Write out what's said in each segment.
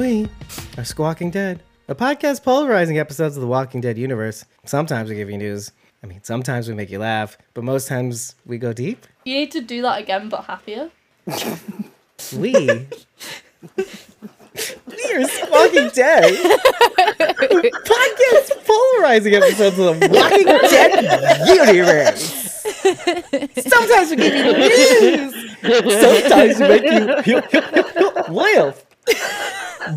We are Squawking Dead, a podcast polarizing episodes of the Walking Dead universe. Sometimes we give you news. I mean, sometimes we make you laugh, but most times we go deep. You need to do that again, but happier. We are Squawking Dead. Podcast polarizing episodes of the Walking Dead universe. Sometimes we give you news. Sometimes we make you laugh.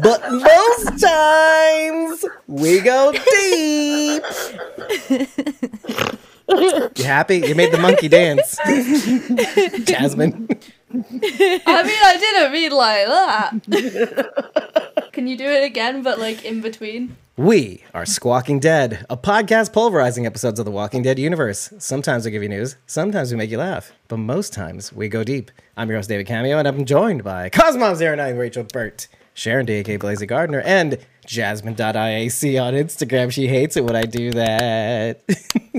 But most times we go deep. You happy? You made the monkey dance, Jasmine. I mean, I didn't read like that. Can you do it again, but like in between? We are Squawking Dead, a podcast pulverizing episodes of the Walking Dead universe. Sometimes we give you news, sometimes we make you laugh, but most times we go deep. I'm your host, David Cameo, and I'm joined by Cosmom09, Rachel Burt, Sharon D.A.K. Blazy Gardner, and jasmine.iac on Instagram. She hates it when I do that.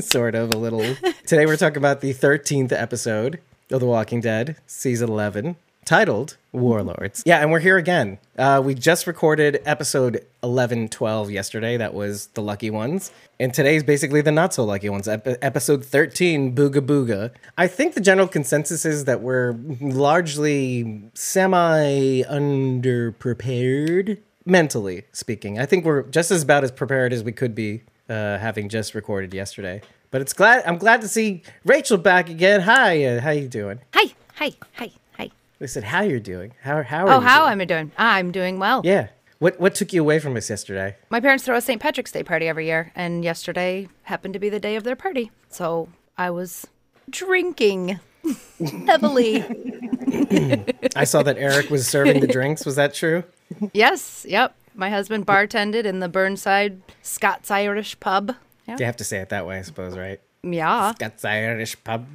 Sort of, a little. Today we're talking about the 13th episode of The Walking Dead, Season 11, titled Warlords. Yeah, and we're here again. We just recorded episode 11-12 yesterday. That was the lucky ones. And today's basically the not-so-lucky ones. Episode 13, Booga Booga. I think the general consensus is that we're largely semi-underprepared, mentally speaking. I think we're just about as prepared as we could be, having just recorded yesterday. But I'm glad to see Rachel back again. Hi, how you doing? Hi. They said how you're doing. How am I doing? I'm doing well. Yeah. What took you away from us yesterday? My parents throw a St. Patrick's Day party every year, and yesterday happened to be the day of their party. So I was drinking heavily. I saw that Eric was serving the drinks. Was that true? Yes. Yep. My husband bartended in the Burnside Scots-Irish pub. Yeah. You have to say it that way, I suppose, right? Yeah. Scots-Irish pub.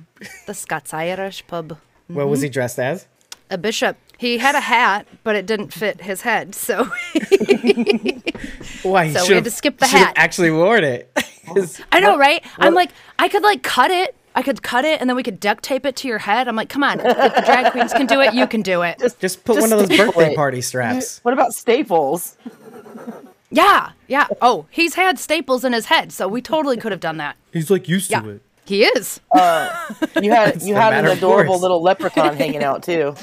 The Scots-Irish pub. Mm-hmm. What was he dressed as? A bishop. He had a hat, but it didn't fit his head, so, so we had to skip the hat. Actually worn it. I know, right? What? I'm like, I could cut it, and then we could duct tape it to your head. I'm like, come on. If the drag queens can do it, you can do it. Just put one of those birthday party straps. What about staples? Yeah. Oh, he's had staples in his head, so we totally could have done that. He's like used to it. He is. You had an adorable little leprechaun hanging out too.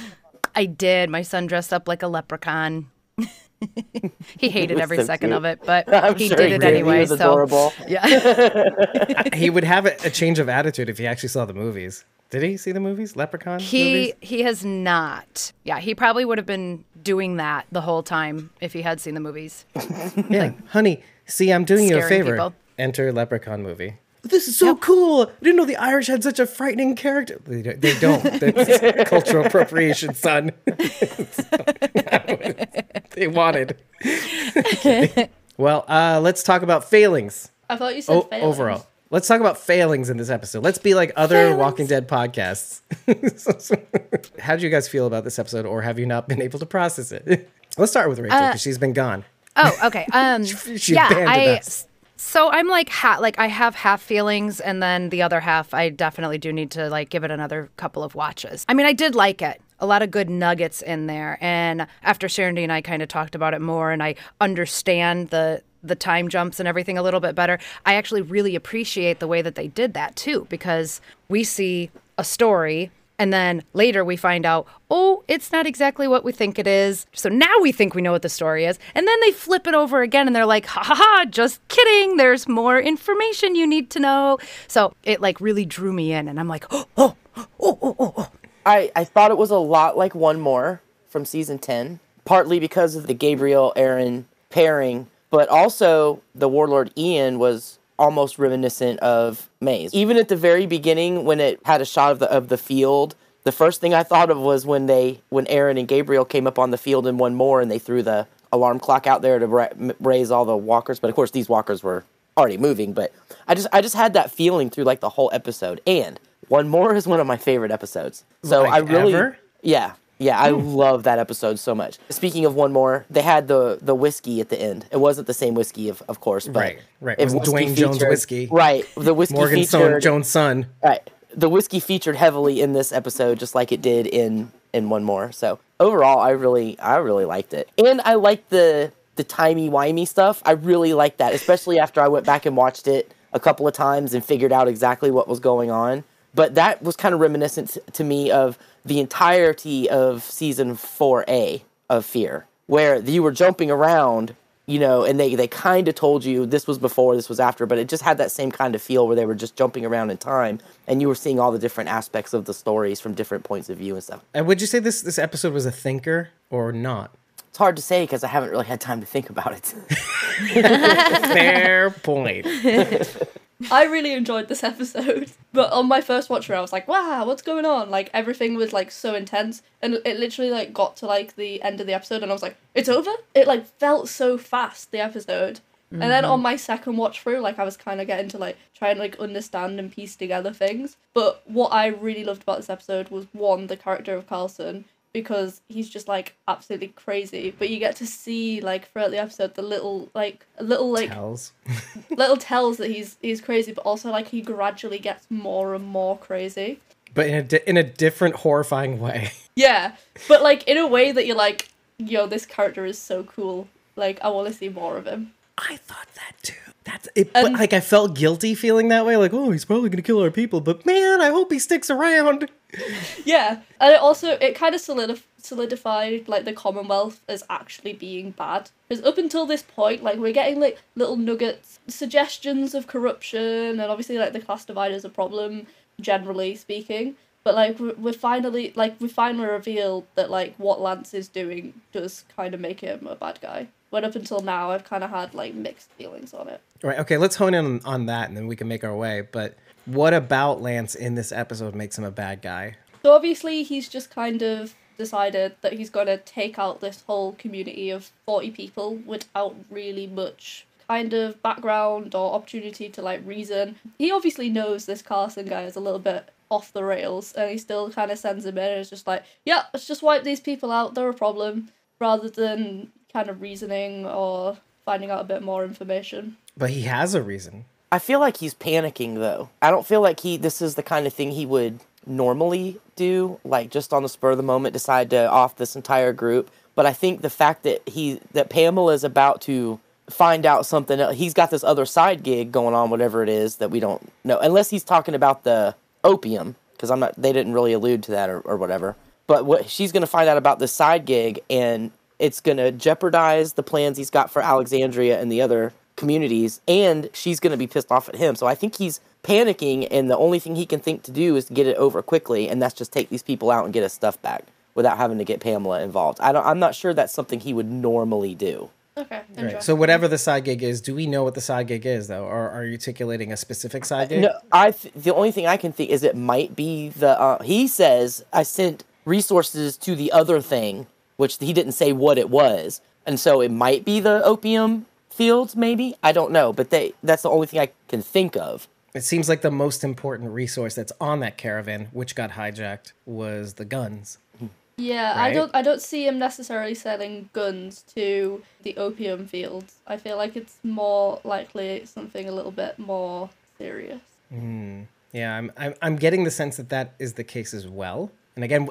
I did. My son dressed up like a leprechaun. He hated every second of it, but he did it anyway. He was adorable. Yeah. He would have a change of attitude if he actually saw the movies. Did he see the movies? Leprechaun? He has not. Yeah, he probably would have been doing that the whole time if he had seen the movies. Yeah, like, honey, see, I'm doing you a favor. People. Enter Leprechaun movie. This is so cool. I didn't know the Irish had such a frightening character. They don't. That's cultural appropriation, son. They wanted. Well, let's talk about failings. I thought you said failings. Overall. Let's talk about failings in this episode. Let's be like other Walking Dead podcasts. How do you guys feel about this episode, or have you not been able to process it? Let's start with Rachel, because she's been gone. Oh, okay. She abandoned us. So I'm like, I have half feelings, and then the other half, I definitely do need to like give it another couple of watches. I mean, I did like it. A lot of good nuggets in there. And after Sharon D and I kind of talked about it more, and I understand the time jumps and everything a little bit better, I actually really appreciate the way that they did that too, because we see a story and then later we find out, oh, it's not exactly what we think it is. So now we think we know what the story is. And then they flip it over again and they're like, ha ha ha, just kidding. There's more information you need to know. So it like really drew me in, and I'm like, oh. I thought it was a lot like One More from season 10, partly because of the Gabriel-Aaron pairing, but also the warlord Ian was almost reminiscent of Maze. Even at the very beginning, when it had a shot of the field, the first thing I thought of was when Aaron and Gabriel came up on the field in One More, and they threw the alarm clock out there to raise all the walkers. But of course, these walkers were already moving. But I just had that feeling through like the whole episode. And One More is one of my favorite episodes. So like I really, ever? Yeah, I love that episode so much. Speaking of One More, they had the whiskey at the end. It wasn't the same whiskey, of course. But right. It was Dwayne Jones whiskey. Right. The whiskey Morgan featured... Jones' son. Right. The whiskey featured heavily in this episode, just like it did in and one more. So overall, I really liked it. And I liked the timey-wimey stuff. I really liked that, especially after I went back and watched it a couple of times and figured out exactly what was going on. But that was kind of reminiscent to me of the entirety of season 4A of Fear, where you were jumping around, you know, and they kind of told you this was before, this was after, but it just had that same kind of feel where they were just jumping around in time and you were seeing all the different aspects of the stories from different points of view and stuff. And would you say this episode was a thinker or not? It's hard to say because I haven't really had time to think about it. Fair point. I really enjoyed this episode, but on my first watch through, I was like, wow, what's going on? Like, everything was, like, so intense, and it literally, like, got to, like, the end of the episode, and I was like, it's over? It, like, felt so fast, the episode. Mm-hmm. And then on my second watch through, like, I was kind of getting to, like, try and, like, understand and piece together things. But what I really loved about this episode was, one, the character of Carlson, because he's just, like, absolutely crazy. But you get to see, like, throughout the episode, the little tells. Little tells that he's crazy, but also, like, he gradually gets more and more crazy. But in a different horrifying way. Yeah, but, like, in a way that you're like, yo, this character is so cool. Like, I want to see more of him. I thought that, too. That's it, but, like, I felt guilty feeling that way. Like, oh, he's probably going to kill our people, but, man, I hope he sticks around. Yeah, and it kind of solidified, like, the Commonwealth as actually being bad. Because up until this point, like, we're getting, like, little nuggets, suggestions of corruption, and obviously, like, the class divide is a problem, generally speaking. But, like, we finally revealed that, like, what Lance is doing does kind of make him a bad guy. When up until now, I've kind of had, like, mixed feelings on it. Right, okay, let's hone in on that, and then we can make our way. But what about Lance in this episode makes him a bad guy? So, obviously, he's just kind of decided that he's going to take out this whole community of 40 people without really much kind of background or opportunity to, like, reason. He obviously knows this Carson guy is a little bit off the rails, and he still kind of sends him in and is just like, yeah, let's just wipe these people out, they're a problem, rather than kind of reasoning or finding out a bit more information. But he has a reason. I feel like he's panicking, though. I don't feel like this is the kind of thing he would normally do, like just on the spur of the moment decide to off this entire group. But I think the fact that Pamela is about to find out something else, he's got this other side gig going on, whatever it is that we don't know, unless he's talking about the opium, because they didn't really allude to that or whatever. But what she's going to find out about this side gig, and it's going to jeopardize the plans he's got for Alexandria and the other communities, and she's going to be pissed off at him. So I think he's panicking, and the only thing he can think to do is to get it over quickly, and that's just take these people out and get his stuff back without having to get Pamela involved. I'm not sure that's something he would normally do. Okay. Right. So whatever the side gig is, do we know what the side gig is, though? Or are you articulating a specific side gig? No, the only thing I can think is it might be the... he says, I sent resources to the other thing, which he didn't say what it was. And so it might be the opium fields, maybe? I don't know, but that's the only thing I can think of. It seems like the most important resource that's on that caravan, which got hijacked, was the guns. Yeah, right? I don't see him necessarily selling guns to the opium fields. I feel like it's more likely something a little bit more serious. Mm. Yeah, I'm getting the sense that is the case as well. And again,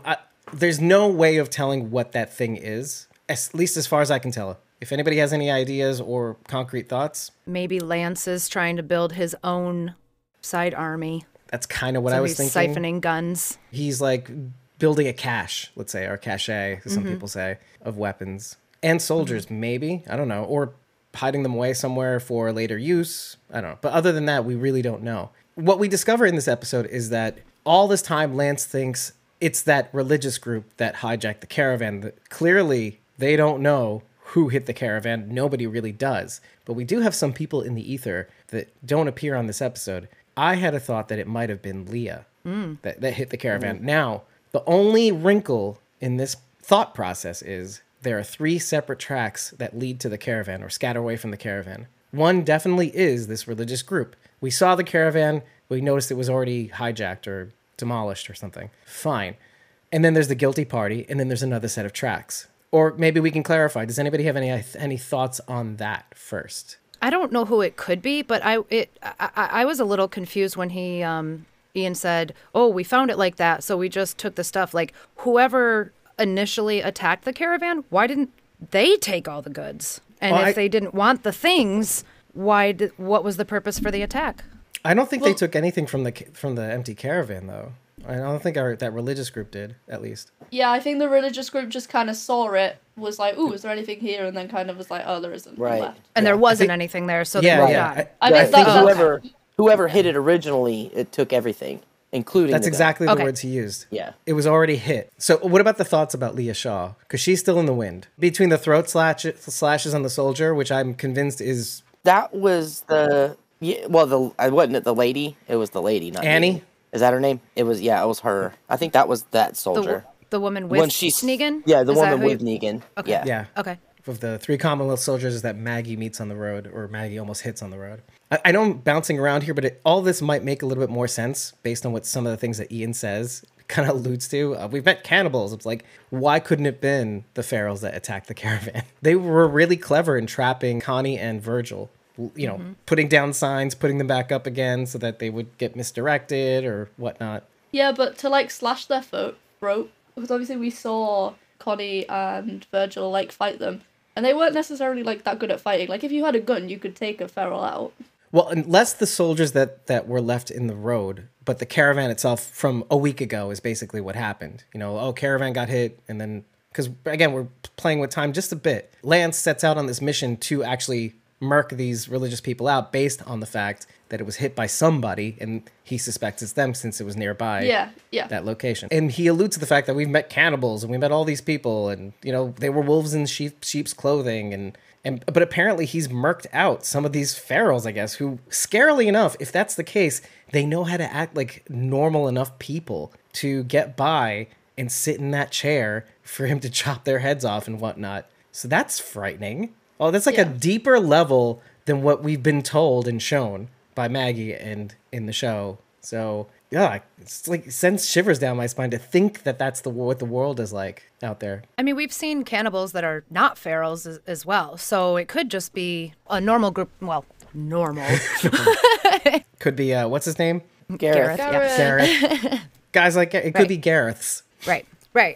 there's no way of telling what that thing is, at least as far as I can tell. If anybody has any ideas or concrete thoughts, maybe Lance is trying to build his own side army. That's kind of what I was thinking. Siphoning guns. He's like building a cache, let's say, or cache, as some people say, of weapons. And soldiers, maybe. I don't know. Or hiding them away somewhere for later use. I don't know. But other than that, we really don't know. What we discover in this episode is that all this time, Lance thinks it's that religious group that hijacked the caravan. Clearly, they don't know who hit the caravan. Nobody really does. But we do have some people in the ether that don't appear on this episode. I had a thought that it might have been Leah that hit the caravan. Now, the only wrinkle in this thought process is there are three separate tracks that lead to the caravan or scatter away from the caravan. One definitely is this religious group. We saw the caravan. We noticed it was already hijacked or demolished or something. Fine. And then there's the guilty party. And then there's another set of tracks. Or maybe we can clarify. Does anybody have any thoughts on that first? I don't know who it could be, but I was a little confused when he Ian said, oh, we found it like that, so we just took the stuff. Like, whoever initially attacked the caravan, why didn't they take all the goods? And if they didn't want the things, what was the purpose for the attack? I don't think they took anything from the empty caravan, though. I don't think that religious group did, at least. Yeah, I think the religious group just kind of saw it, was like, ooh, is there anything here? And then kind of was like, oh, there isn't. Right. Left. And there wasn't anything there, so they got it. I mean, I think whoever hit it originally, it took everything, including That's exactly the words he used. Yeah. It was already hit. So what about the thoughts about Leah Shaw? Because she's still in the wind. Between the throat slashes on the soldier, which I'm convinced is... That was the... Yeah, well, wasn't it the lady? It was the lady, not Annie. Lady. Is that her name? It was, yeah, it was her. I think that was that soldier. The woman with Negan? Yeah, the woman with Negan. Okay. Yeah. Okay. Of the 3 Commonwealth soldiers that Maggie meets on the road, or Maggie almost hits on the road. I know I'm bouncing around here, but all this might make a little bit more sense based on what some of the things that Ian says kind of alludes to. We've met cannibals. It's like, why couldn't it have been the Ferals that attacked the caravan? They were really clever in trapping Connie and Virgil. You know, putting down signs, putting them back up again so that they would get misdirected or whatnot. Yeah, but to, like, slash their throat, because obviously we saw Connie and Virgil, like, fight them. And they weren't necessarily, like, that good at fighting. Like, if you had a gun, you could take a feral out. Well, unless the soldiers that were left in the road, but the caravan itself from a week ago is basically what happened. You know, caravan got hit, and then... Because, again, we're playing with time just a bit. Lance sets out on this mission to actually... murk these religious people out based on the fact that it was hit by somebody, and he suspects it's them since it was nearby that location. And he alludes to the fact that we've met cannibals and we met all these people, and you know they were wolves in sheep's clothing, and but apparently he's murked out some of these ferals, I guess, who, scarily enough, if that's the case, they know how to act like normal enough people to get by and sit in that chair for him to chop their heads off and whatnot. So that's frightening. Oh, that's like a deeper level than what we've been told and shown by Maggie and in the show. So, yeah, it's like sends shivers down my spine to think that that's what the world is like out there. I mean, we've seen cannibals that are not ferals as well. So it could just be a normal group. Well, normal. Could be, what's his name? Gareth. Yeah. Guys like it could be Gareth's. Right.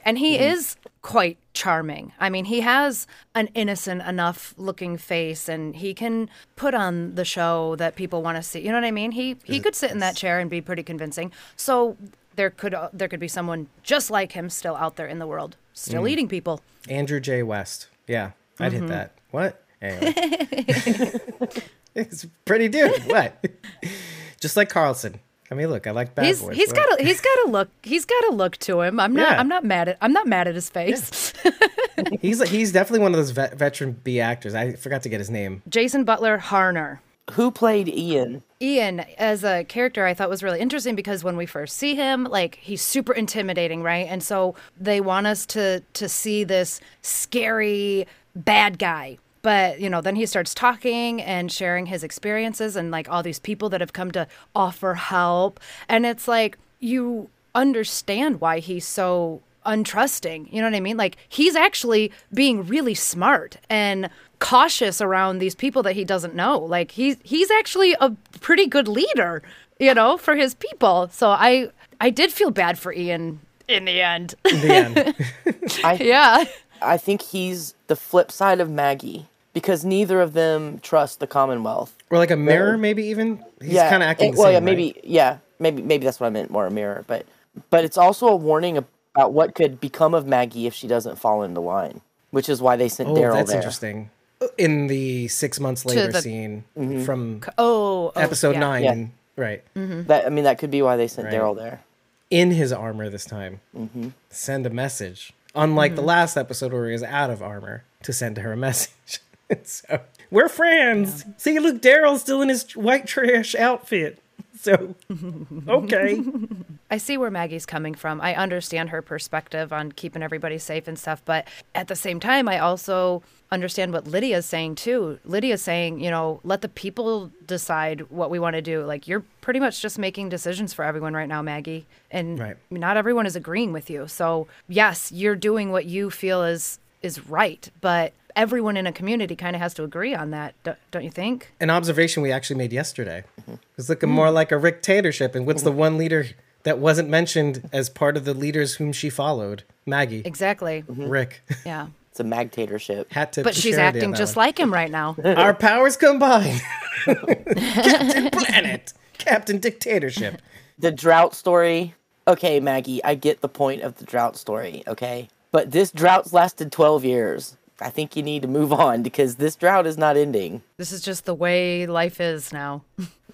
And he is quite charming. I mean, he has an innocent enough looking face, and he can put on the show that people want to see. You know what I mean? He could sit in that chair and be pretty convincing. So there could be someone just like him still out there in the world, still eating people. Andrew J. West. Yeah, I'd hit that. What? Anyway. It's pretty dude. What? Just like Carlson. I mean, look, I like bad boys. He's got a look to him. I'm not mad at his face. Yeah. He's definitely one of those veteran B actors. I forgot to get his name. Jason Butler Harner. Who played Ian? Ian, as a character, I thought was really interesting because when we first see him, like, he's super intimidating, right? And so they want us to see this scary bad guy. But, you know, then he starts talking and sharing his experiences and, like, all these people that have come to offer help. And it's like, you understand why he's so untrusting. You know what I mean? Like, he's actually being really smart and cautious around these people that he doesn't know. Like, he's actually a pretty good leader, you know, for his people. So I did feel bad for Ian in the end. I think he's the flip side of Maggie because neither of them trust the Commonwealth. Or like a mirror, maybe even? He's kind of acting the same. Well, yeah, maybe that's what I meant, more a mirror. But it's also a warning about what could become of Maggie if she doesn't fall into line, which is why they sent Daryl there. Oh, that's interesting. In the 6 months later scene from episode 9. Yeah. Right. Mm-hmm. That could be why they sent Daryl there. In his armor this time. Mm-hmm. Send a message. Unlike the last episode where he was out of armor to send her a message. So, we're friends. Yeah. See, look, Daryl's still in his white trash outfit. So, okay. I see where Maggie's coming from. I understand her perspective on keeping everybody safe and stuff. But at the same time, I also understand what Lydia's saying, too. Lydia's saying, you know, let the people decide what we want to do. Like, you're pretty much just making decisions for everyone right now, Maggie. And not everyone is agreeing with you. So, yes, you're doing what you feel is right. But everyone in a community kind of has to agree on that, don't you think? An observation we actually made yesterday. Mm-hmm. It's looking more like a Ricktatorship. And what's the one leader that wasn't mentioned as part of the leaders whom she followed? Maggie. Exactly. Mm-hmm. Rick. Yeah. It's a Magtatorship. Hat tip. But she's acting just like him right now. Our powers combined. Captain Planet. Captain Dictatorship. The drought story. Okay, Maggie, I get the point of the drought story, okay? But this drought's lasted 12 years. I think you need to move on because this drought is not ending. This is just the way life is now.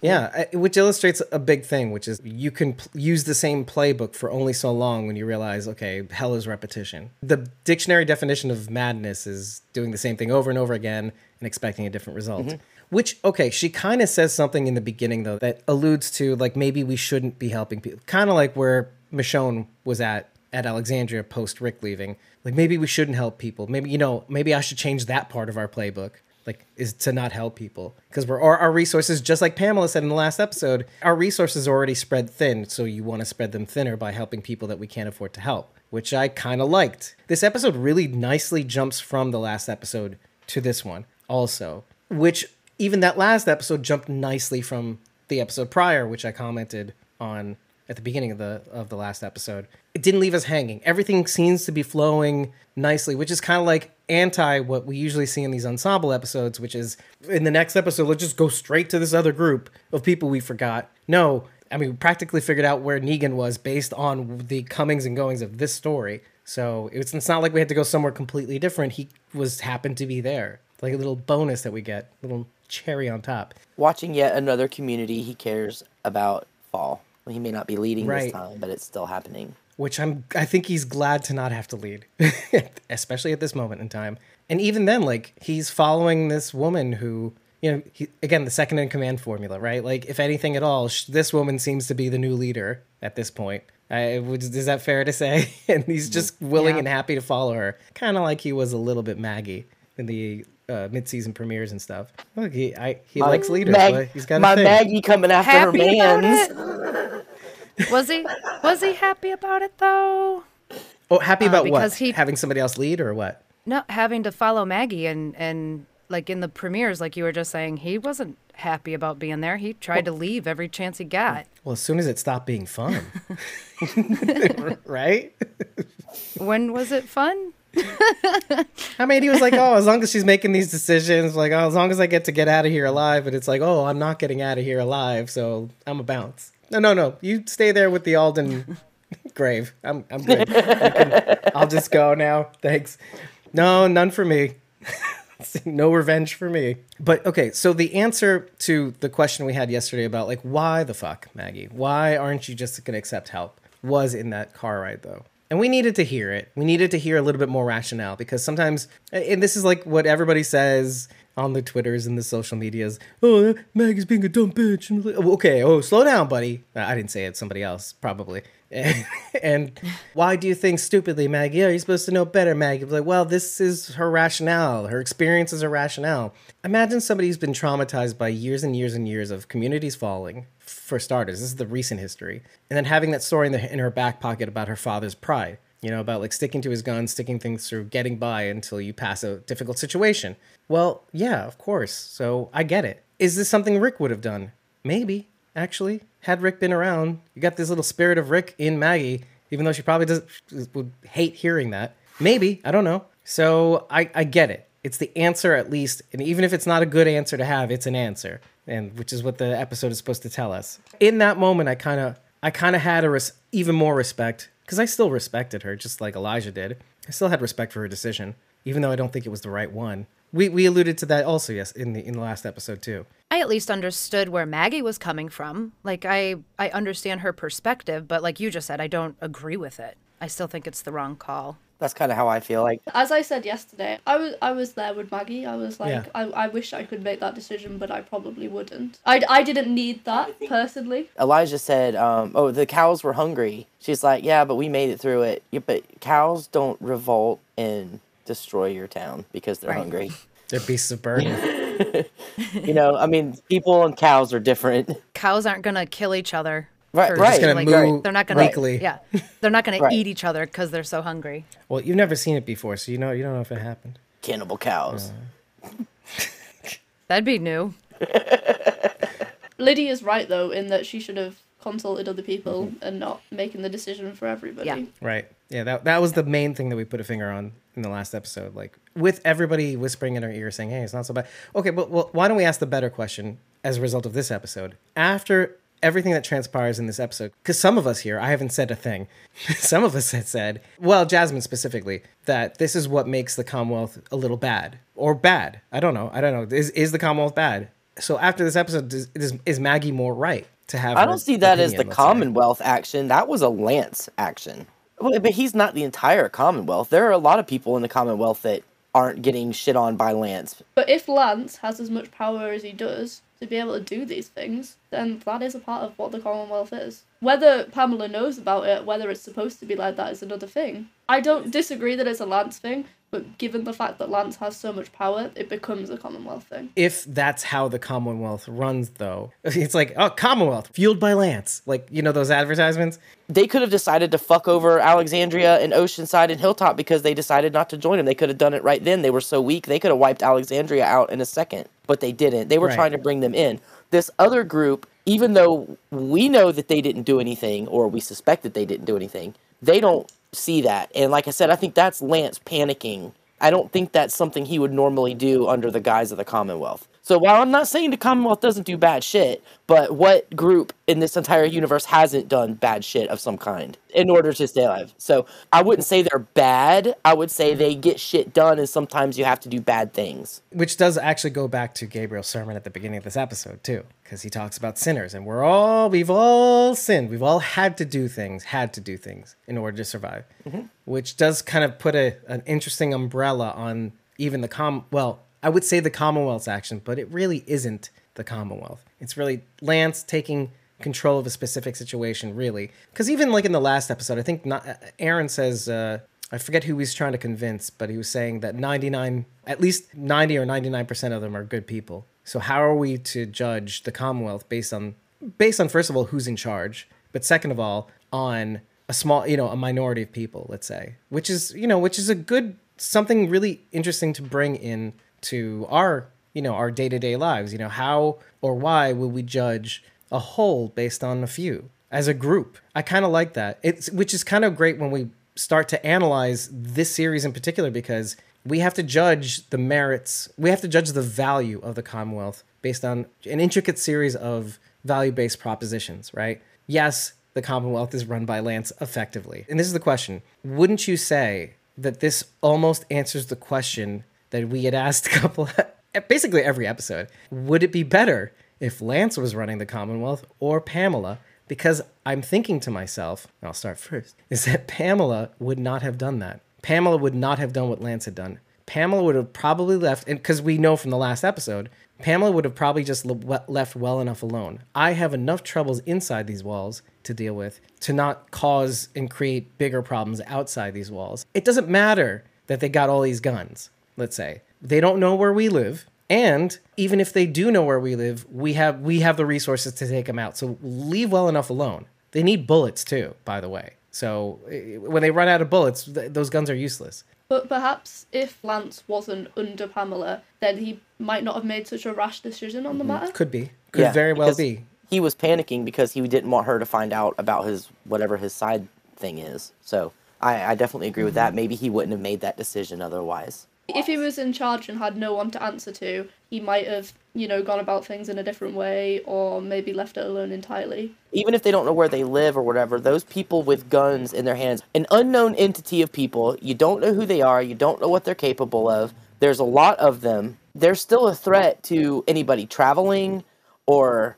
Yeah, which illustrates a big thing, which is you can use the same playbook for only so long when you realize, okay, hell is repetition. The dictionary definition of madness is doing the same thing over and over again and expecting a different result. Mm-hmm. Which, okay, she kind of says something in the beginning, though, that alludes to, like, maybe we shouldn't be helping people. Kind of like where Michonne was at Alexandria post Rick leaving. Like, maybe we shouldn't help people. Maybe, you know, maybe I should change that part of our playbook, like, is to not help people. Because our resources, just like Pamela said in the last episode, our resources are already spread thin, so you want to spread them thinner by helping people that we can't afford to help, which I kind of liked. This episode really nicely jumps from the last episode to this one also, which... Even that last episode jumped nicely from the episode prior, which I commented on at the beginning of the last episode. It didn't leave us hanging. Everything seems to be flowing nicely, which is kind of like anti what we usually see in these ensemble episodes, which is in the next episode, let's just go straight to this other group of people we forgot. No, I mean, we practically figured out where Negan was based on the comings and goings of this story. So it's not like we had to go somewhere completely different. He happened to be there. It's like a little bonus that we get, little cherry on top. Watching yet another community he cares about fall. Well, he may not be leading right this time, but it's still happening. Which I think he's glad to not have to lead, especially at this moment in time. And even then, like, he's following this woman who, you know, again, the second in command formula, right? Like, if anything at all, this woman seems to be the new leader at this point. Is that fair to say? And he's just willing and happy to follow her. Kind of like he was a little bit Maggie in the mid-season premieres and stuff. Look, he likes leaders. He's got my Maggie coming after happy her man. Was he happy about it though? Oh, happy about what? Having somebody else lead or what? No, having to follow Maggie and like in the premieres, like you were just saying, he wasn't happy about being there. He tried to leave every chance he got. Well, as soon as it stopped being fun, right? When was it fun? I mean, he was like, oh, as long as she's making these decisions, like, oh, as long as I get out of here alive. And it's like, oh, I'm not getting out of here alive, so I'm a bounce. No, you stay there with the Alden grave. I'm good. I'll just go now, thanks. No, none for me. No revenge for me. But okay, so the answer to the question we had yesterday about, like, why the fuck, Maggie, why aren't you just gonna accept help, was in that car ride though. And we needed to hear it. We needed to hear a little bit more rationale, because sometimes, and this is like what everybody says on the Twitters and the social medias, oh, Maggie's being a dumb bitch. Okay, oh, slow down, buddy. I didn't say it, somebody else, probably. And why do you think stupidly, Maggie? Oh, you're supposed to know better, Maggie. It was like, well, this is her rationale. Her experience is her rationale. Imagine somebody who's been traumatized by years and years and years of communities falling, for starters. This is the recent history. And then having that story in her back pocket about her father's pride, you know, about like sticking to his guns, sticking things through, getting by until you pass a difficult situation. Well, yeah, of course. So I get it. Is this something Rick would have done? Maybe. Actually, had Rick been around, you got this little spirit of Rick in Maggie, even though she probably would hate hearing that. Maybe, I don't know. So I get it. It's the answer at least, and even if it's not a good answer to have, it's an answer, and which is what the episode is supposed to tell us. In that moment, I kind of had a even more respect, because I still respected her, just like Elijah did. I still had respect for her decision, even though I don't think it was the right one. We alluded to that also, yes, in the last episode too. I at least understood where Maggie was coming from. Like, I understand her perspective, but like you just said, I don't agree with it. I still think it's the wrong call. That's kind of how I feel like. As I said yesterday, I was there with Maggie. I was like, yeah. I wish I could make that decision, but I probably wouldn't. I didn't need that, personally. Elijah said, oh, the cows were hungry. She's like, yeah, but we made it through it. Yeah, but cows don't revolt and destroy your town because they're hungry. They're beasts of burden. You know, I mean, people and cows are different. Cows aren't going to kill each other. Right. They're not going to. Yeah, they're not going to eat each other because they're so hungry. Well, you've never seen it before, so you don't know if it happened. cannibal cows. That'd be new. Lydia's right, though, in that she should have consulted other people and not making the decision for everybody. Yeah. Right. Yeah, that was the main thing that we put a finger on in the last episode. Like, with everybody whispering in her ear saying, hey, it's not so bad. Okay, but well, why don't we ask the better question as a result of this episode? After everything that transpires in this episode, because some of us here, I haven't said a thing. Some of us had said, well, Jasmine specifically, that this is what makes the Commonwealth a little bad. Or bad. I don't know. Is the Commonwealth bad? So after this episode, is Maggie more right to have? I don't see that opinion, as the Commonwealth action. That was a Lance action. But he's not the entire Commonwealth. There are a lot of people in the Commonwealth that aren't getting shit on by Lance. But if Lance has as much power as he does to be able to do these things, then that is a part of what the Commonwealth is. Whether Pamela knows about it, whether it's supposed to be like that is another thing. I don't disagree that it's a Lance thing, but given the fact that Lance has so much power, it becomes a Commonwealth thing. If that's how the Commonwealth runs, though, it's like, oh, Commonwealth, fueled by Lance. Like, you know those advertisements? They could have decided to fuck over Alexandria and Oceanside and Hilltop because they decided not to join him. They could have done it right then. They were so weak. They could have wiped Alexandria out in a second, but they didn't. They were trying to bring them in. This other group, even though we know that they didn't do anything, or we suspect that they didn't do anything, they don't see that. And like I said, I think that's Lance panicking. I don't think that's something he would normally do under the guise of the Commonwealth. So while I'm not saying the Commonwealth doesn't do bad shit, but what group in this entire universe hasn't done bad shit of some kind in order to stay alive? So I wouldn't say they're bad. I would say they get shit done, and sometimes you have to do bad things. Which does actually go back to Gabriel's sermon at the beginning of this episode, too, because he talks about sinners, and we've all sinned. We've all had to do things in order to survive, which does kind of put an interesting umbrella on even the I would say the Commonwealth's action, but it really isn't the Commonwealth. It's really Lance taking control of a specific situation, really. Because even like in the last episode, I think Aaron says, I forget who he's trying to convince, but he was saying that at least 90 or 99% of them are good people. So how are we to judge the Commonwealth based on first of all, who's in charge, but second of all, on a small, a minority of people, let's say, which is a good, something really interesting to bring in to our, our day-to-day lives. How or why will we judge a whole based on a few as a group? I kind of like that. Which is kind of great when we start to analyze this series in particular, because we have to judge the merits. We have to judge the value of the Commonwealth based on an intricate series of value-based propositions, right? Yes, the Commonwealth is run by Lance effectively. And this is the question. Wouldn't you say that this almost answers the question that we had asked basically every episode? Would it be better if Lance was running the Commonwealth or Pamela? Because I'm thinking to myself, and I'll start first, is that Pamela would not have done that. Pamela would not have done what Lance had done. Pamela would have probably left, because we know from the last episode, Pamela would have probably just left well enough alone. I have enough troubles inside these walls to deal with, to not cause and create bigger problems outside these walls. It doesn't matter that they got all these guns. Let's say they don't know where we live, and even if they do know where we live, we have the resources to take them out. So leave well enough alone. They need bullets too, by the way. So when they run out of bullets, those guns are useless. But perhaps if Lance wasn't under Pamela, then he might not have made such a rash decision on the matter. Could very well be. He was panicking because he didn't want her to find out about his whatever his side thing is. So I definitely agree with that. Maybe he wouldn't have made that decision otherwise. If he was in charge and had no one to answer to, he might have, gone about things in a different way, or maybe left it alone entirely. Even if they don't know where they live or whatever, those people with guns in their hands, an unknown entity of people, you don't know who they are, you don't know what they're capable of, there's a lot of them, they're still a threat to anybody traveling, or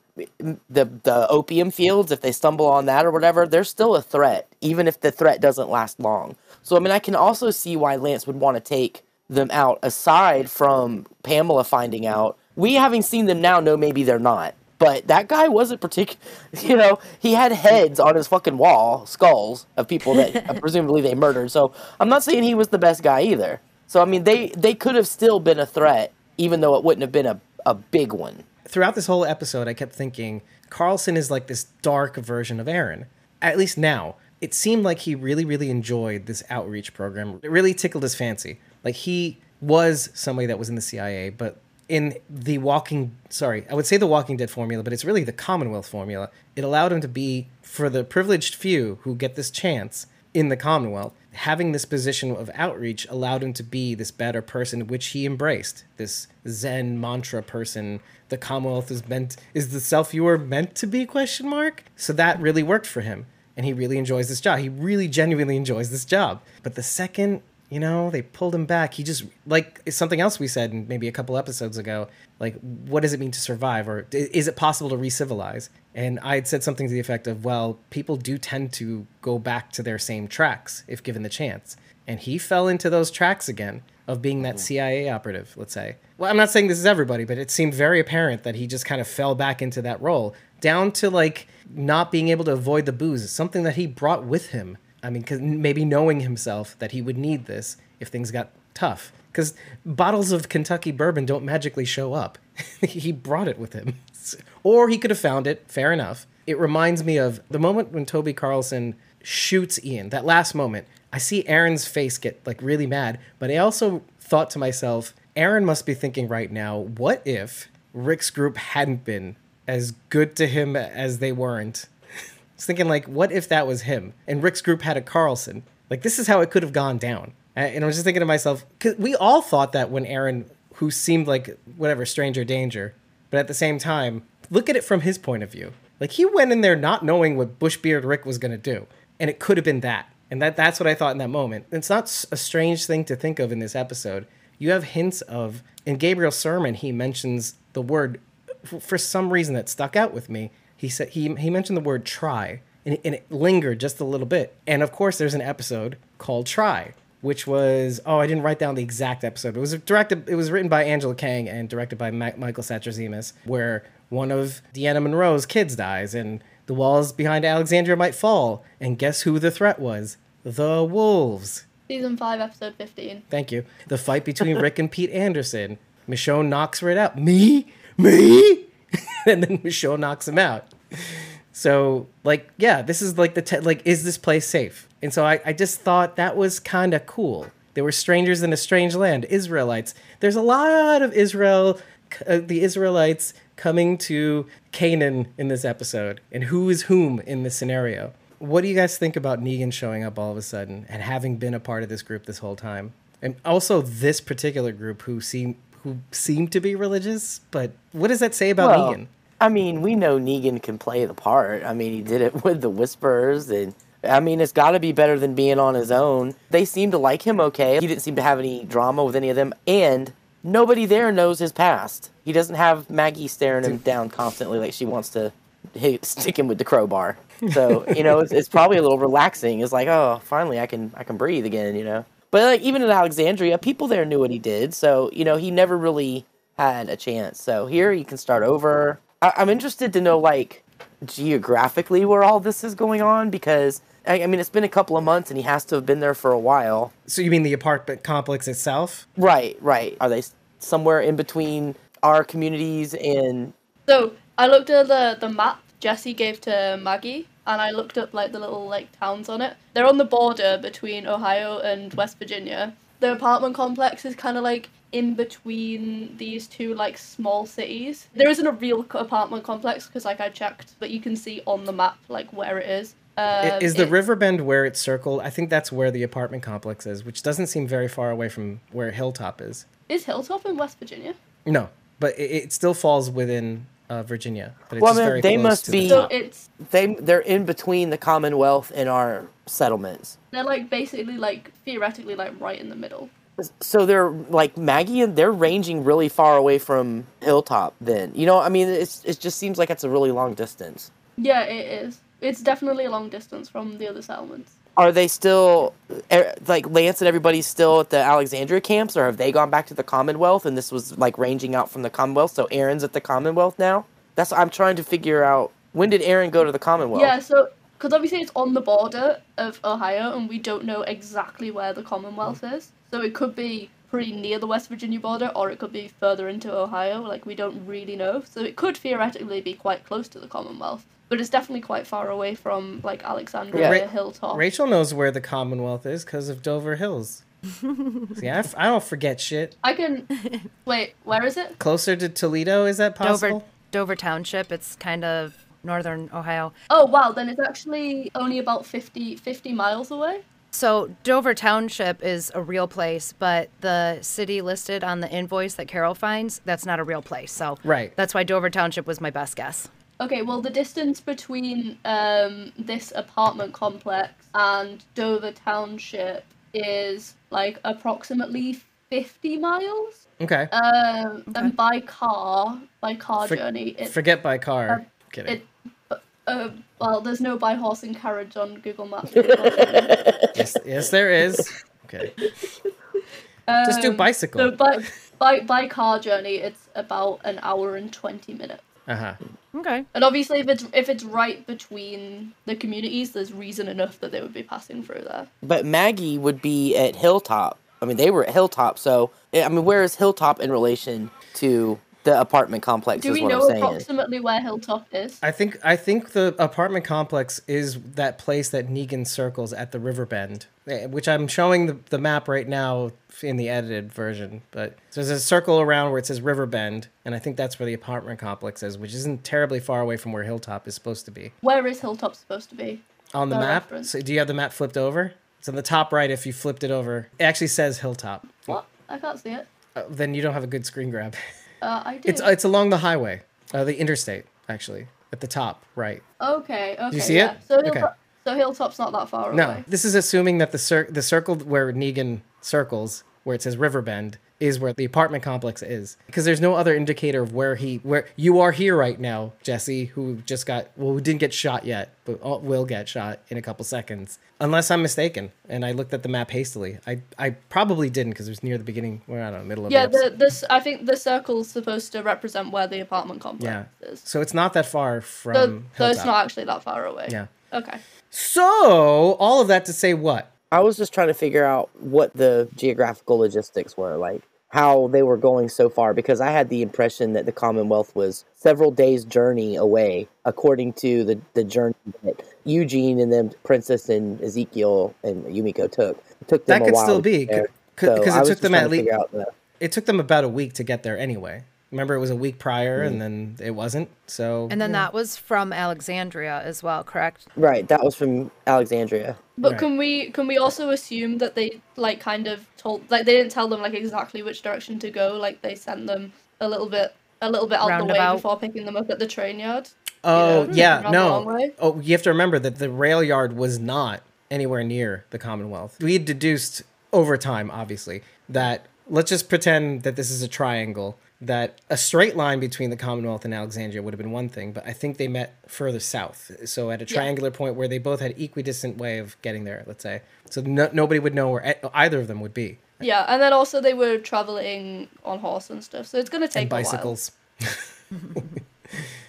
the opium fields, if they stumble on that or whatever, they're still a threat, even if the threat doesn't last long. So, I can also see why Lance would want to take them out, aside from Pamela finding out. We having seen them now know maybe they're not, but that guy wasn't particular. He had heads on his fucking wall, skulls of people that presumably they murdered. So I'm not saying he was the best guy either. So they could have still been a threat, even though it wouldn't have been a big one. Throughout this whole episode, I kept thinking Carlson is like this dark version of Aaron, at least now. It seemed like he really, really enjoyed this outreach program. It really tickled his fancy. Like he was somebody that was in the CIA, but in the I would say the Walking Dead formula, but it's really the Commonwealth formula. It allowed him to be, for the privileged few who get this chance in the Commonwealth, having this position of outreach allowed him to be this better person, which he embraced, this Zen mantra person. The Commonwealth is the self you were meant to be, ? So that really worked for him. And he really enjoys this job. He really genuinely enjoys this job. But the second, they pulled him back, he just, like something else we said maybe a couple episodes ago, what does it mean to survive? Or is it possible to re-civilize? And I had said something to the effect of, well, people do tend to go back to their same tracks if given the chance. And he fell into those tracks again of being that CIA operative, let's say. Well, I'm not saying this is everybody, but it seemed very apparent that he just kind of fell back into that role, down to not being able to avoid the booze, something that he brought with him. I mean, cause maybe knowing himself that he would need this if things got tough, because bottles of Kentucky bourbon don't magically show up. He brought it with him, or he could have found it. Fair enough. It reminds me of the moment when Toby Carlson shoots Ian, that last moment. I see Aaron's face get really mad, but I also thought to myself, Aaron must be thinking right now, what if Rick's group hadn't been as good to him as they weren't? I was thinking, what if that was him and Rick's group had a Carlson? This is how it could have gone down. And I was just thinking to myself, because we all thought that when Aaron, who seemed stranger danger, but at the same time, look at it from his point of view. He went in there not knowing what Bushbeard Rick was going to do, and it could have been that. And that's what I thought in that moment. It's not a strange thing to think of in this episode. You have hints of, in Gabriel's sermon, he mentions the word, for some reason that stuck out with me. He said he mentioned the word try, and it lingered just a little bit. And of course, there's an episode called Try, which was, I didn't write down the exact episode. It was written by Angela Kang and directed by Michael Satcher-Zemus, where one of Deanna Monroe's kids dies, and the walls behind Alexandria might fall, and guess who the threat was? The wolves. Season 5, episode 15. Thank you. The fight between Rick and Pete Anderson. Michonne knocks Rick out. Me? And then Michonne knocks him out. So, this is is this place safe? And so I just thought that was kind of cool. They were strangers in a strange land, Israelites. There's a lot of the Israelites coming to Canaan in this episode, and who is whom in this scenario. What do you guys think about Negan showing up all of a sudden and having been a part of this group this whole time? And also this particular group who seem to be religious, but what does that say about Negan? I mean, we know Negan can play the part. I mean, he did it with the Whisperers, and I mean, it's got to be better than being on his own. They seem to like him okay. He didn't seem to have any drama with any of them, and nobody there knows his past. He doesn't have Maggie staring him down constantly like she wants to stick him with the crowbar. So, it's probably a little relaxing. It's like, oh, finally I can breathe again, But even in Alexandria, people there knew what he did. So, he never really had a chance. So here he can start over. I'm interested to know, geographically where all this is going on, because I mean, it's been a couple of months, and he has to have been there for a while. So you mean the apartment complex itself? Right. Are they somewhere in between our communities and... So I looked at the map Jesse gave to Maggie, and I looked up, the little, towns on it. They're on the border between Ohio and West Virginia. The apartment complex is kind of, in between these two, small cities. There isn't a real apartment complex, because, I checked, but you can see on the map, where it is. Is the Riverbend where it's circled? I think that's where the apartment complex is, which doesn't seem very far away from where Hilltop is. Is Hilltop in West Virginia? No, but it still falls within Virginia. But it's very they close must to be. So they're in between the Commonwealth and our settlements. They're basically theoretically right in the middle. So they're Maggie, and they're ranging really far away from Hilltop. Then I mean, it just seems like it's a really long distance. Yeah, it is. It's definitely a long distance from the other settlements. Are they still, Lance and everybody's still at the Alexandria camps, or have they gone back to the Commonwealth, and this was, ranging out from the Commonwealth, so Aaron's at the Commonwealth now? That's what I'm trying to figure out. When did Aaron go to the Commonwealth? Yeah, so, because obviously it's on the border of Ohio, and we don't know exactly where the Commonwealth is, so it could be pretty near the West Virginia border, or it could be further into Ohio, we don't really know, so it could theoretically be quite close to the Commonwealth. But it's definitely quite far away from, Alexandria, Hilltop. Rachel knows where the Commonwealth is because of Dover Hills. See, I don't forget shit. I can... Wait, where is it? Closer to Toledo, is that possible? Dover Township. It's kind of northern Ohio. Oh, wow. Then it's actually only about 50 miles away. So Dover Township is a real place, but the city listed on the invoice that Carol finds, that's not a real place. So right. That's why Dover Township was my best guess. Okay, well, the distance between this apartment complex and Dover Township is, like, approximately 50 miles. Okay. And by car journey. Forget by car. Kidding. Well, there's no by horse and carriage on Google Maps. Yes, there is. Okay. Just do bicycle. So by car journey, it's about an hour and 20 minutes. Uh-huh. Okay. And obviously, if it's right between the communities, there's reason enough that they would be passing through there. But Maggie would be at Hilltop. I mean, they were at Hilltop, so... I mean, where is Hilltop in relation to... the apartment complex is what I'm saying. Do we know approximately where Hilltop is? I think the apartment complex is that place that Negan circles at the Riverbend, which I'm showing the map right now in the edited version. But so there's a circle around where it says Riverbend, and I think that's where the apartment complex is, which isn't terribly far away from where Hilltop is supposed to be. Where is Hilltop supposed to be? On the map? So do you have the map flipped over? It's in the top right if you flipped it over. It actually says Hilltop. What? I can't see it. Then you don't have a good screen grab. I do. It's along the highway, the interstate, actually, at the top, right. Okay. Do you see it? So Hilltop's not that far away. No, this is assuming that the circle where Negan circles, where it says Riverbend, is where the apartment complex is. Because there's no other indicator of where you are here right now, Jesse, who didn't get shot yet, but will get shot in a couple seconds. Unless I'm mistaken, and I looked at the map hastily. I probably didn't, because it was near the beginning, well, I don't know, middle of the episode. I think the circle's supposed to represent where the apartment complex is. So it's not that far from Hilltop. So it's not actually that far away. Yeah. Okay. So, all of that to say what? I was just trying to figure out what the geographical logistics were, like how they were going so far, because I had the impression that the Commonwealth was several days' journey away, according to the journey that Eugene and then Princess and Ezekiel and Yumiko took. It took them a while. That could still be, because it took them at least. It took them about a week to get there anyway. Remember, it was a week prior, and then it wasn't, so... And then that was from Alexandria as well, correct? Right, that was from Alexandria. But right. Can we also assume that they, like, kind of told... Like, they didn't tell them, like, exactly which direction to go, like, they sent them a little bit out roundabout. The way before picking them up at the train yard? Oh, yeah, no. Oh, you have to remember that the rail yard was not anywhere near the Commonwealth. We deduced, over time, obviously, that... Let's just pretend that this is a triangle... that a straight line between the Commonwealth and Alexandria would have been one thing, but I think they met further south. So at a triangular point where they both had equidistant way of getting there, let's say. So nobody would know where either of them would be. Yeah, and then also they were traveling on horse and stuff, so it's going to take bicycles. A while.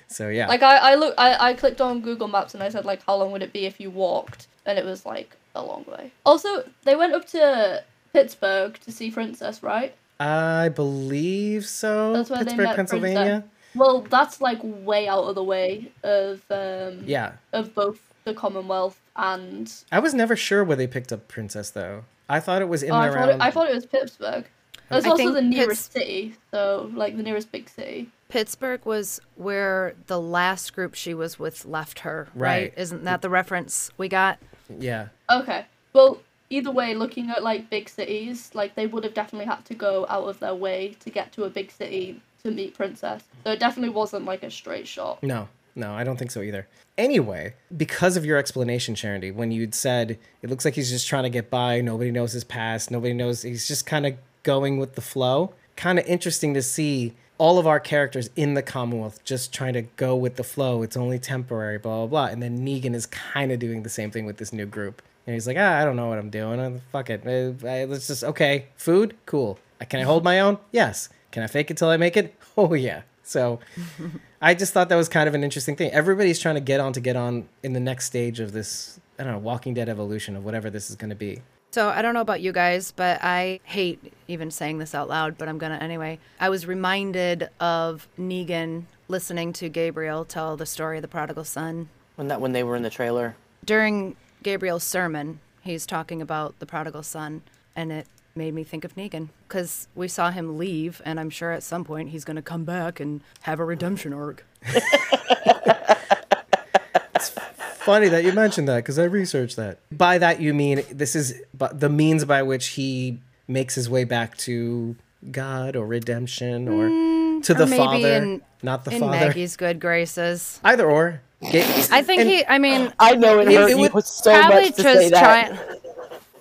So, yeah. Like, I clicked on Google Maps and I said, like, how long would it be if you walked? And it was, like, a long way. Also, they went up to Pittsburgh to see Princess, right? I believe so. That's where Pittsburgh, they met Pennsylvania. Princess. Well, that's like way out of the way of of both the Commonwealth and. I was never sure where they picked up Princess though. I thought it was in and around. I thought it was Pittsburgh. That's also the nearest city, so like the nearest big city. Pittsburgh was where the last group she was with left her. Right? Isn't that the reference we got? Yeah. Okay. Well. Either way, looking at, like, big cities, like, they would have definitely had to go out of their way to get to a big city to meet Princess. So it definitely wasn't, like, a straight shot. No, I don't think so either. Anyway, because of your explanation, Sharon D., when you'd said, it looks like he's just trying to get by, nobody knows his past, nobody knows, he's just kind of going with the flow. Kind of interesting to see all of our characters in the Commonwealth just trying to go with the flow. It's only temporary, blah, blah, blah. And then Negan is kind of doing the same thing with this new group. And he's like, I don't know what I'm doing. Fuck it. Let's just, okay. Food? Cool. Can I hold my own? Yes. Can I fake it till I make it? Oh, yeah. So I just thought that was kind of an interesting thing. Everybody's trying to get on in the next stage of this, I don't know, Walking Dead evolution of whatever this is going to be. So I don't know about you guys, but I hate even saying this out loud, but I'm going to anyway. I was reminded of Negan listening to Gabriel tell the story of the prodigal son. When they were in the trailer? During... Gabriel's sermon, he's talking about the prodigal son, and it made me think of Negan, because we saw him leave, and I'm sure at some point he's going to come back and have a redemption arc. It's funny that you mentioned that, because I researched that. By that you mean this is the means by which he makes his way back to God or redemption or to the Father, not the Father. Maggie's good graces. Either or. I think I know it hurt you so much to say that.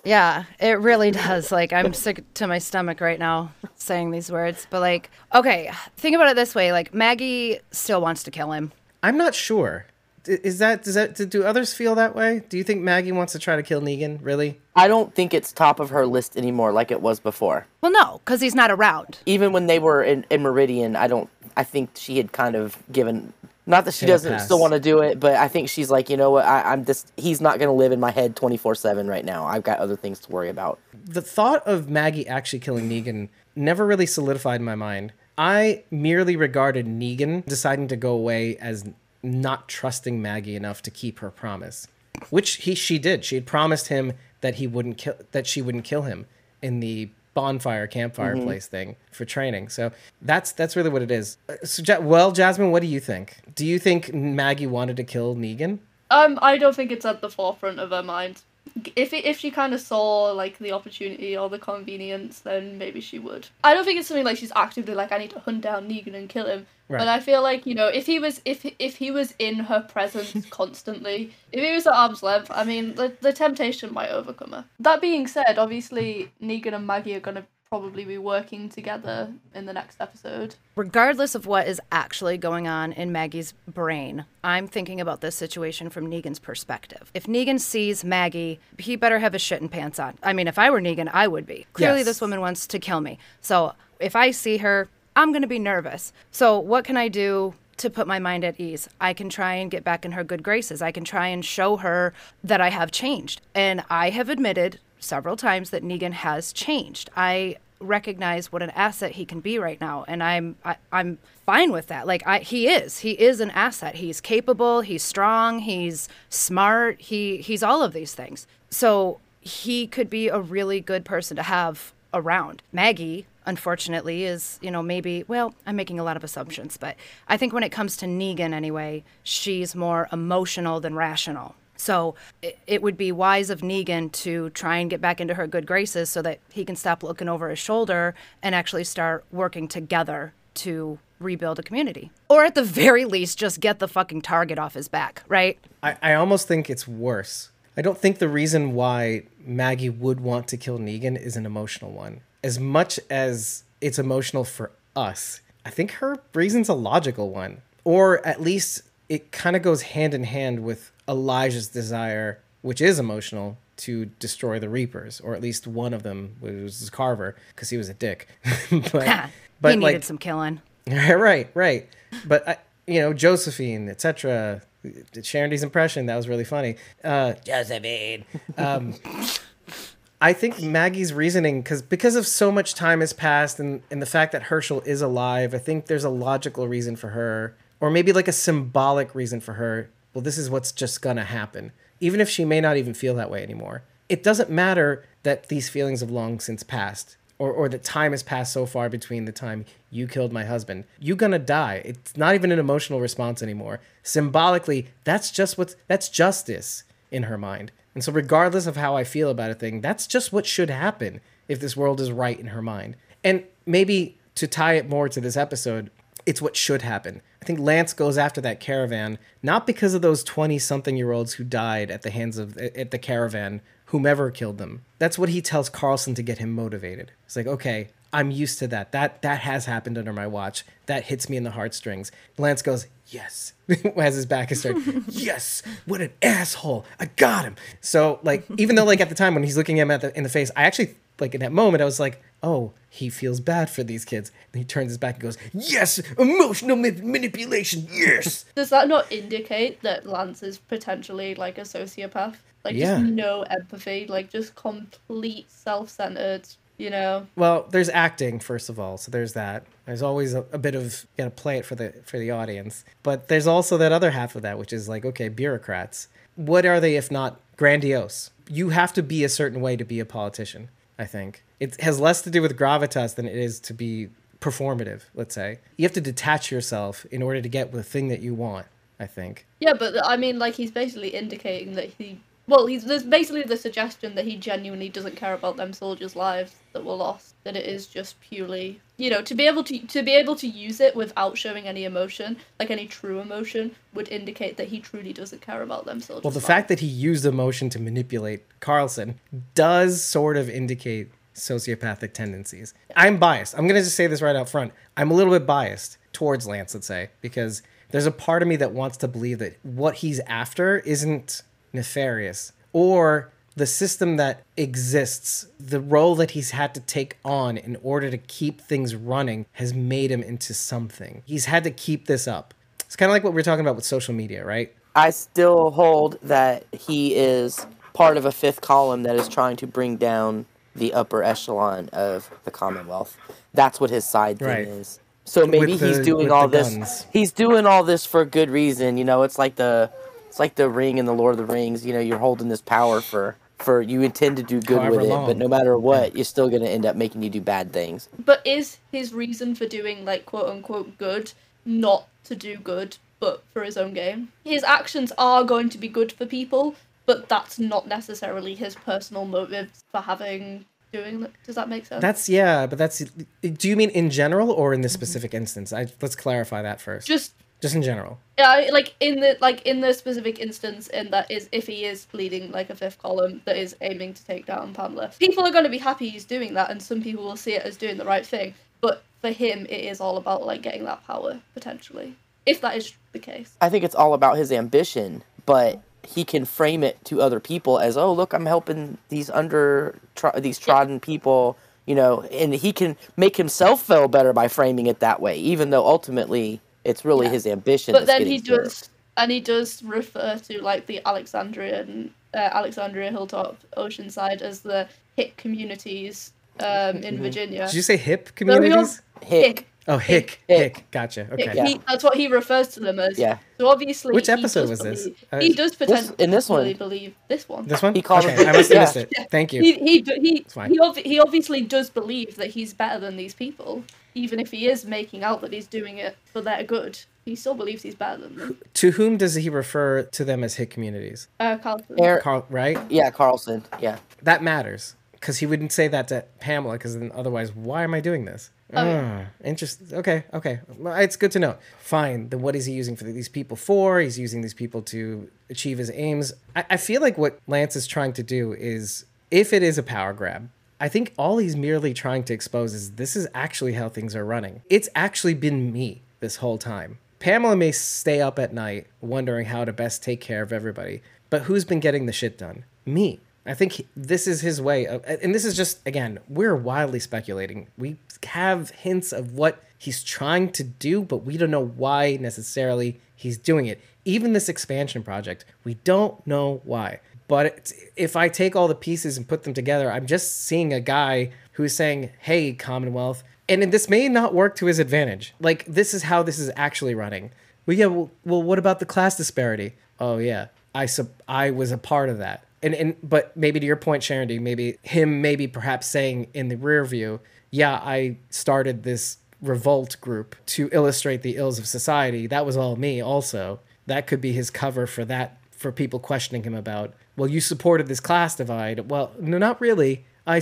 Yeah, it really does. Like, I'm sick to my stomach right now saying these words. But, like, okay, think about it this way. Like, Maggie still wants to kill him. I'm not sure. Do others feel that way? Do you think Maggie wants to try to kill Negan, really? I don't think it's top of her list anymore like it was before. Well, no, because he's not around. Even when they were in Meridian, I think she had kind of given... Not that she doesn't still want to do it, but I think she's like, you know what, I'm just, he's not going to live in my head 24/7 right now. I've got other things to worry about. The thought of Maggie actually killing Negan never really solidified in my mind. I merely regarded Negan deciding to go away as not trusting Maggie enough to keep her promise, which she did. She had promised him that she wouldn't kill him in the campfire place thing for training. So that's really what it is. So, well, Jasmine, what do you think? Do you think Maggie wanted to kill Negan? I don't think it's at the forefront of her mind. If she kind of saw, like, the opportunity or the convenience, then maybe she would. I don't think it's something like she's actively like, I need to hunt down Negan and kill him. Right. But I feel like, you know, if he was in her presence constantly, if he was at arm's length, I mean, the temptation might overcome her. That being said, obviously, Negan and Maggie are going to probably be working together in the next episode. Regardless of what is actually going on in Maggie's brain, I'm thinking about this situation from Negan's perspective. If Negan sees Maggie, he better have his shit and pants on. I mean, if I were Negan, I would be. Clearly, this woman wants to kill me. So if I see her... I'm going to be nervous. So what can I do to put my mind at ease? I can try and get back in her good graces. I can try and show her that I have changed. And I have admitted several times that Negan has changed. I recognize what an asset he can be right now. And I'm fine with that. Like, he is an asset. He's capable. He's strong. He's smart. He's all of these things. So he could be a really good person to have around. Maggie, unfortunately, is, you know, maybe, well, I'm making a lot of assumptions, but I think when it comes to Negan anyway, she's more emotional than rational. So it would be wise of Negan to try and get back into her good graces so that he can stop looking over his shoulder and actually start working together to rebuild a community. Or at the very least, just get the fucking target off his back, right? I almost think it's worse. I don't think the reason why Maggie would want to kill Negan is an emotional one. As much as it's emotional for us, I think her reason's a logical one. Or at least it kind of goes hand in hand with Elijah's desire, which is emotional, to destroy the Reapers, or at least one of them, was Carver, because he was a dick. but he needed, like, some killing. Right. But, Josephine, etc. Sharon D's impression, that was really funny. Josephine. I think Maggie's reasoning, because of so much time has passed and the fact that Herschel is alive, I think there's a logical reason for her, or maybe like a symbolic reason for her. Well, this is what's just going to happen, even if she may not even feel that way anymore. It doesn't matter that these feelings have long since passed or that time has passed so far between the time you killed my husband. You're going to die. It's not even an emotional response anymore. Symbolically, that's justice in her mind. And so regardless of how I feel about a thing, that's just what should happen if this world is right in her mind. And maybe to tie it more to this episode, it's what should happen. I think Lance goes after that caravan, not because of those 20-something-year-olds who died at the hands of at the caravan, whomever killed them. That's what he tells Carlson to get him motivated. It's like, okay, I'm used to that. That has happened under my watch. That hits me in the heartstrings. Lance goes, yes, as his back is turned. Yes, what an asshole! I got him. So, like, even though, like, at the time when he's looking at him in the face, I actually, like, in that moment I was like, oh, he feels bad for these kids. And he turns his back and goes, yes, emotional manipulation. Yes. Does that not indicate that Lance is potentially like a sociopath? Like, just no empathy, like just complete self-centered. You know. Well, there's acting, first of all, so there's that. There's always a bit of, you gotta play it for the audience. But there's also that other half of that, which is like, okay, bureaucrats. What are they if not grandiose? You have to be a certain way to be a politician. I think. It has less to do with gravitas than it is to be performative, let's say. You have to detach yourself in order to get the thing that you want, I think. Yeah, but I mean, like, he's basically indicating that he... Well, there's basically the suggestion that he genuinely doesn't care about them soldiers' lives that were lost. That it is just purely, you know, to be able to use it without showing any emotion, like any true emotion, would indicate that he truly doesn't care about them soldiers' lives. Well, the fact that he used emotion to manipulate Carlson does sort of indicate sociopathic tendencies. I'm biased. I'm going to just say this right out front. I'm a little bit biased towards Lance, let's say, because there's a part of me that wants to believe that what he's after isn't nefarious, or the system that exists, the role that he's had to take on in order to keep things running, has made him into something. He's had to keep this up. It's kind of like what we're talking about with social media, right? I still hold that he is part of a fifth column that is trying to bring down the upper echelon of the Commonwealth. That's what his side thing is. So maybe he's doing all this. He's doing all this for good reason. You know, it's like the ring in the Lord of the Rings. You know, you're holding this power for you intend to do good with it, but no matter what, you're still going to end up making you do bad things. But is his reason for doing, like, quote-unquote good not to do good, but for his own gain? His actions are going to be good for people, but that's not necessarily his personal motives for doing that. Does that make sense? But that's... Do you mean in general or in this specific instance? Let's clarify that first. Just in general. Yeah, in the specific instance, and that is if he is leading like a fifth column that is aiming to take down Pamela. People are going to be happy he's doing that, and some people will see it as doing the right thing. But for him, it is all about like getting that power potentially, if that is the case. I think it's all about his ambition, but he can frame it to other people as, oh look, I'm helping these trodden people, you know, and he can make himself feel better by framing it that way, even though ultimately. It's really his ambition. But then he does refer to like the Alexandria, Hilltop, Oceanside as the hick communities in Virginia. Did you say hip communities? Hick. Oh, hick. Gotcha. Okay. Yeah. That's what he refers to them as. Yeah. So obviously, which episode was this? He does potentially believe this one. This one? He calls it. I must have missed it. Yeah. Thank you. He obviously does believe that he's better than these people. Even if he is making out that he's doing it for their good, he still believes he's better than them. To whom does he refer to them as hick communities? Carlson. Right? Yeah, Carlson. Yeah. That matters, because he wouldn't say that to Pamela, because then otherwise, why am I doing this? Interesting. Okay. It's good to know. Fine. Then what is he using for these people for? He's using these people to achieve his aims. I feel like what Lance is trying to do is, if it is a power grab, I think all he's merely trying to expose is this is actually how things are running. It's actually been me this whole time. Pamela may stay up at night wondering how to best take care of everybody, but who's been getting the shit done? Me. I think this is his way of, and this is just, again, we're wildly speculating. We have hints of what he's trying to do, but we don't know why necessarily he's doing it. Even this expansion project, we don't know why. But if I take all the pieces and put them together, I'm just seeing a guy who's saying, hey, Commonwealth, and this may not work to his advantage. Like, this is how this is actually running. Well, yeah, well what about the class disparity? Oh, yeah, I was a part of that. But maybe to your point, Sharon D, perhaps saying in the rear view, yeah, I started this revolt group to illustrate the ills of society. That was all me also. That could be his cover for that, for people questioning him about, well, you supported this class divide. Well, no, not really. I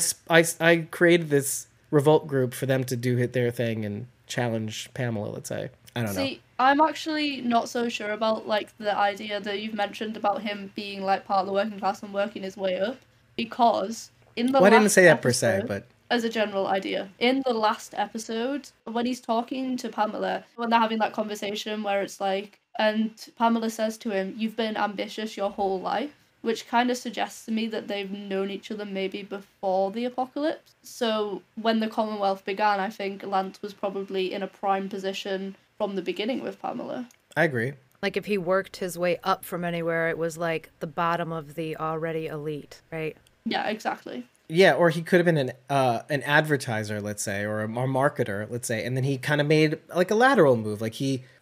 created this revolt group for them to do their thing and challenge Pamela, let's say. I don't know. See, I'm actually not so sure about, like, the idea that you've mentioned about him being, like, part of the working class and working his way up, because in the last I didn't say that episode, per se, but... As a general idea. In the last episode, when he's talking to Pamela, when they're having that conversation where it's like, and Pamela says to him, you've been ambitious your whole life, which kind of suggests to me that they've known each other maybe before the apocalypse. So when the Commonwealth began, I think Lance was probably in a prime position from the beginning with Pamela. I agree. Like, if he worked his way up from anywhere, it was like the bottom of the already elite, right? Yeah, exactly. Yeah, or he could have been an advertiser, let's say, or a marketer, let's say, and then he kind of made like a lateral move. Like he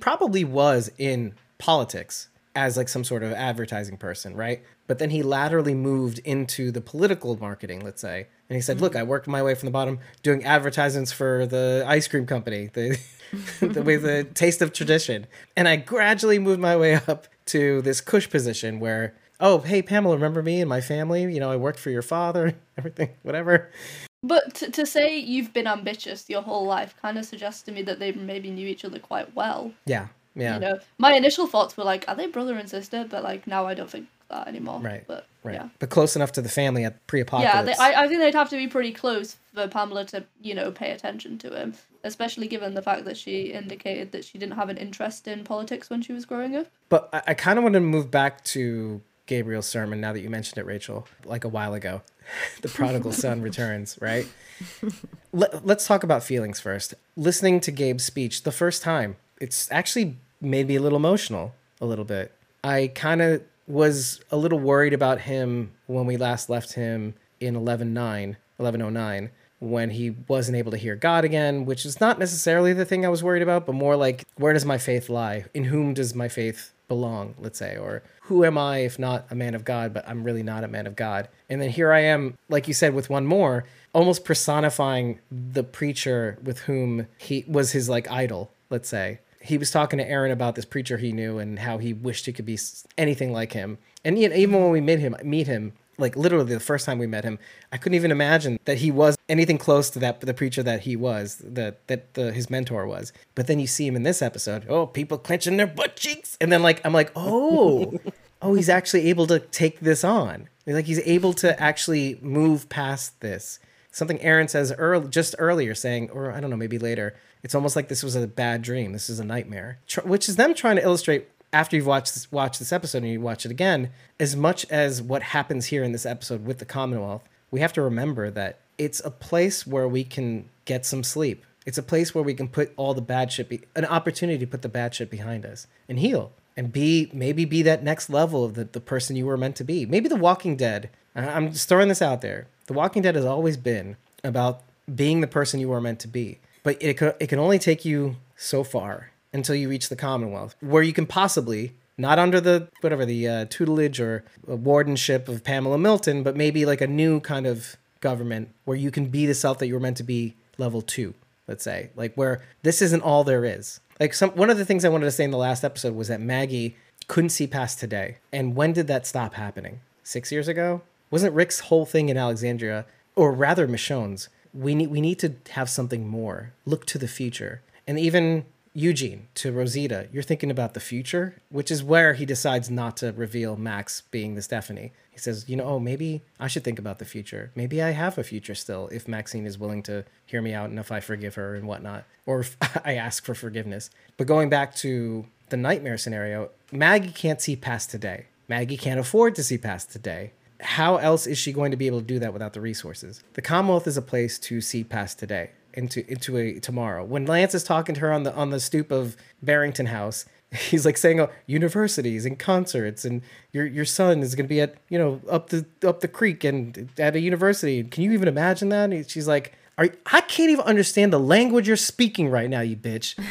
probably was in politics as like some sort of advertising person, right? But then he laterally moved into the political marketing, let's say. And he said, look, I worked my way from the bottom doing advertisements for the ice cream company, the taste of tradition. And I gradually moved my way up to this cush position where, oh, hey, Pamela, remember me and my family? You know, I worked for your father, everything, whatever. But to say you've been ambitious your whole life kind of suggests to me that they maybe knew each other quite well. Yeah, yeah. You know, my initial thoughts were like, are they brother and sister? But like now I don't think that anymore. Right, but, right. Yeah. But close enough to the family at pre-apocalypse. Yeah, I think they'd have to be pretty close for Pamela to, you know, pay attention to him, especially given the fact that she indicated that she didn't have an interest in politics when she was growing up. But I kind of want to move back to Gabriel's sermon now that you mentioned it, Rachel, like a while ago. The prodigal son returns, right? Let's talk about feelings first. Listening to Gabe's speech the first time, it's actually made me a little emotional, a little bit. I kind of was a little worried about him when we last left him in 1109, when he wasn't able to hear God again, which is not necessarily the thing I was worried about, but more like, where does my faith lie? In whom does my faith belong, let's say, or who am I if not a man of God, but I'm really not a man of God. And then here I am, like you said, with one more, almost personifying the preacher with whom he was his like idol, let's say. He was talking to Aaron about this preacher he knew and how he wished he could be anything like him. And even when we meet him, like literally the first time we met him, I couldn't even imagine that he was anything close to that the preacher that he was, that his mentor was. But then you see him in this episode, oh, people clenching their butt cheeks. And then like, I'm like, oh, he's actually able to take this on. Like he's able to actually move past this. Something Aaron says earlier saying, or I don't know, maybe later, it's almost like this was a bad dream. This is a nightmare, which is them trying to illustrate after you've watched this episode and you watch it again, as much as what happens here in this episode with the Commonwealth, we have to remember that it's a place where we can get some sleep. It's a place where we can put all the bad shit, an opportunity to put the bad shit behind us and heal and maybe be that next level of the person you were meant to be. Maybe The Walking Dead, I'm just throwing this out there, The Walking Dead has always been about being the person you were meant to be, but it can only take you so far until you reach the Commonwealth, where you can possibly, not under the tutelage or wardenship of Pamela Milton, but maybe like a new kind of government where you can be the self that you were meant to be, level 2, let's say, like where this isn't all there is. Like one of the things I wanted to say in the last episode was that Maggie couldn't see past today. And when did that stop happening? 6 years ago? Wasn't Rick's whole thing in Alexandria, or rather Michonne's, we need to have something more. Look to the future. And even Eugene to Rosita, you're thinking about the future, which is where he decides not to reveal Max being the Stephanie. He says, you know, oh, maybe I should think about the future. Maybe I have a future still if Maxine is willing to hear me out and if I forgive her and whatnot, or if I ask for forgiveness. But going back to the nightmare scenario, Maggie can't see past today. Maggie can't afford to see past today. How else is she going to be able to do that without the resources? The Commonwealth is a place to see past today. Into a tomorrow. When Lance is talking to her on the stoop of Barrington House, he's like saying, oh, universities and concerts, and your son is going to be at, you know, up the creek and at a university. Can you even imagine that? And she's like, I can't even understand the language you're speaking right now, you bitch.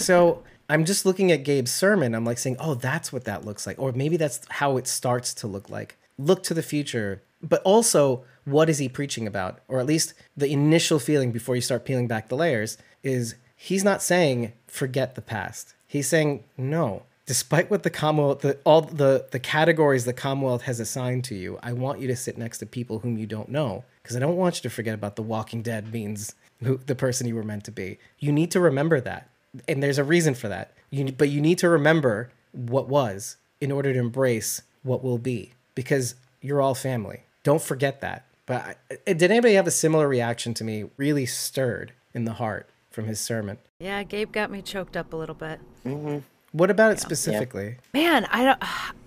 So I'm just looking at Gabe's sermon. I'm like saying, oh, that's what that looks like, or maybe that's how it starts to look like. Look to the future, but also, what is he preaching about? Or at least the initial feeling before you start peeling back the layers is he's not saying forget the past. He's saying, no, despite what the Commonwealth, all the categories the Commonwealth has assigned to you, I want you to sit next to people whom you don't know, because I don't want you to forget about The Walking Dead means the person you were meant to be. You need to remember that. And there's a reason for that. But you need to remember what was in order to embrace what will be, because you're all family. Don't forget that. But did anybody have a similar reaction to me? Really stirred in the heart from his sermon. Yeah, Gabe got me choked up a little bit. Mm-hmm. What about it specifically? Yeah. Man,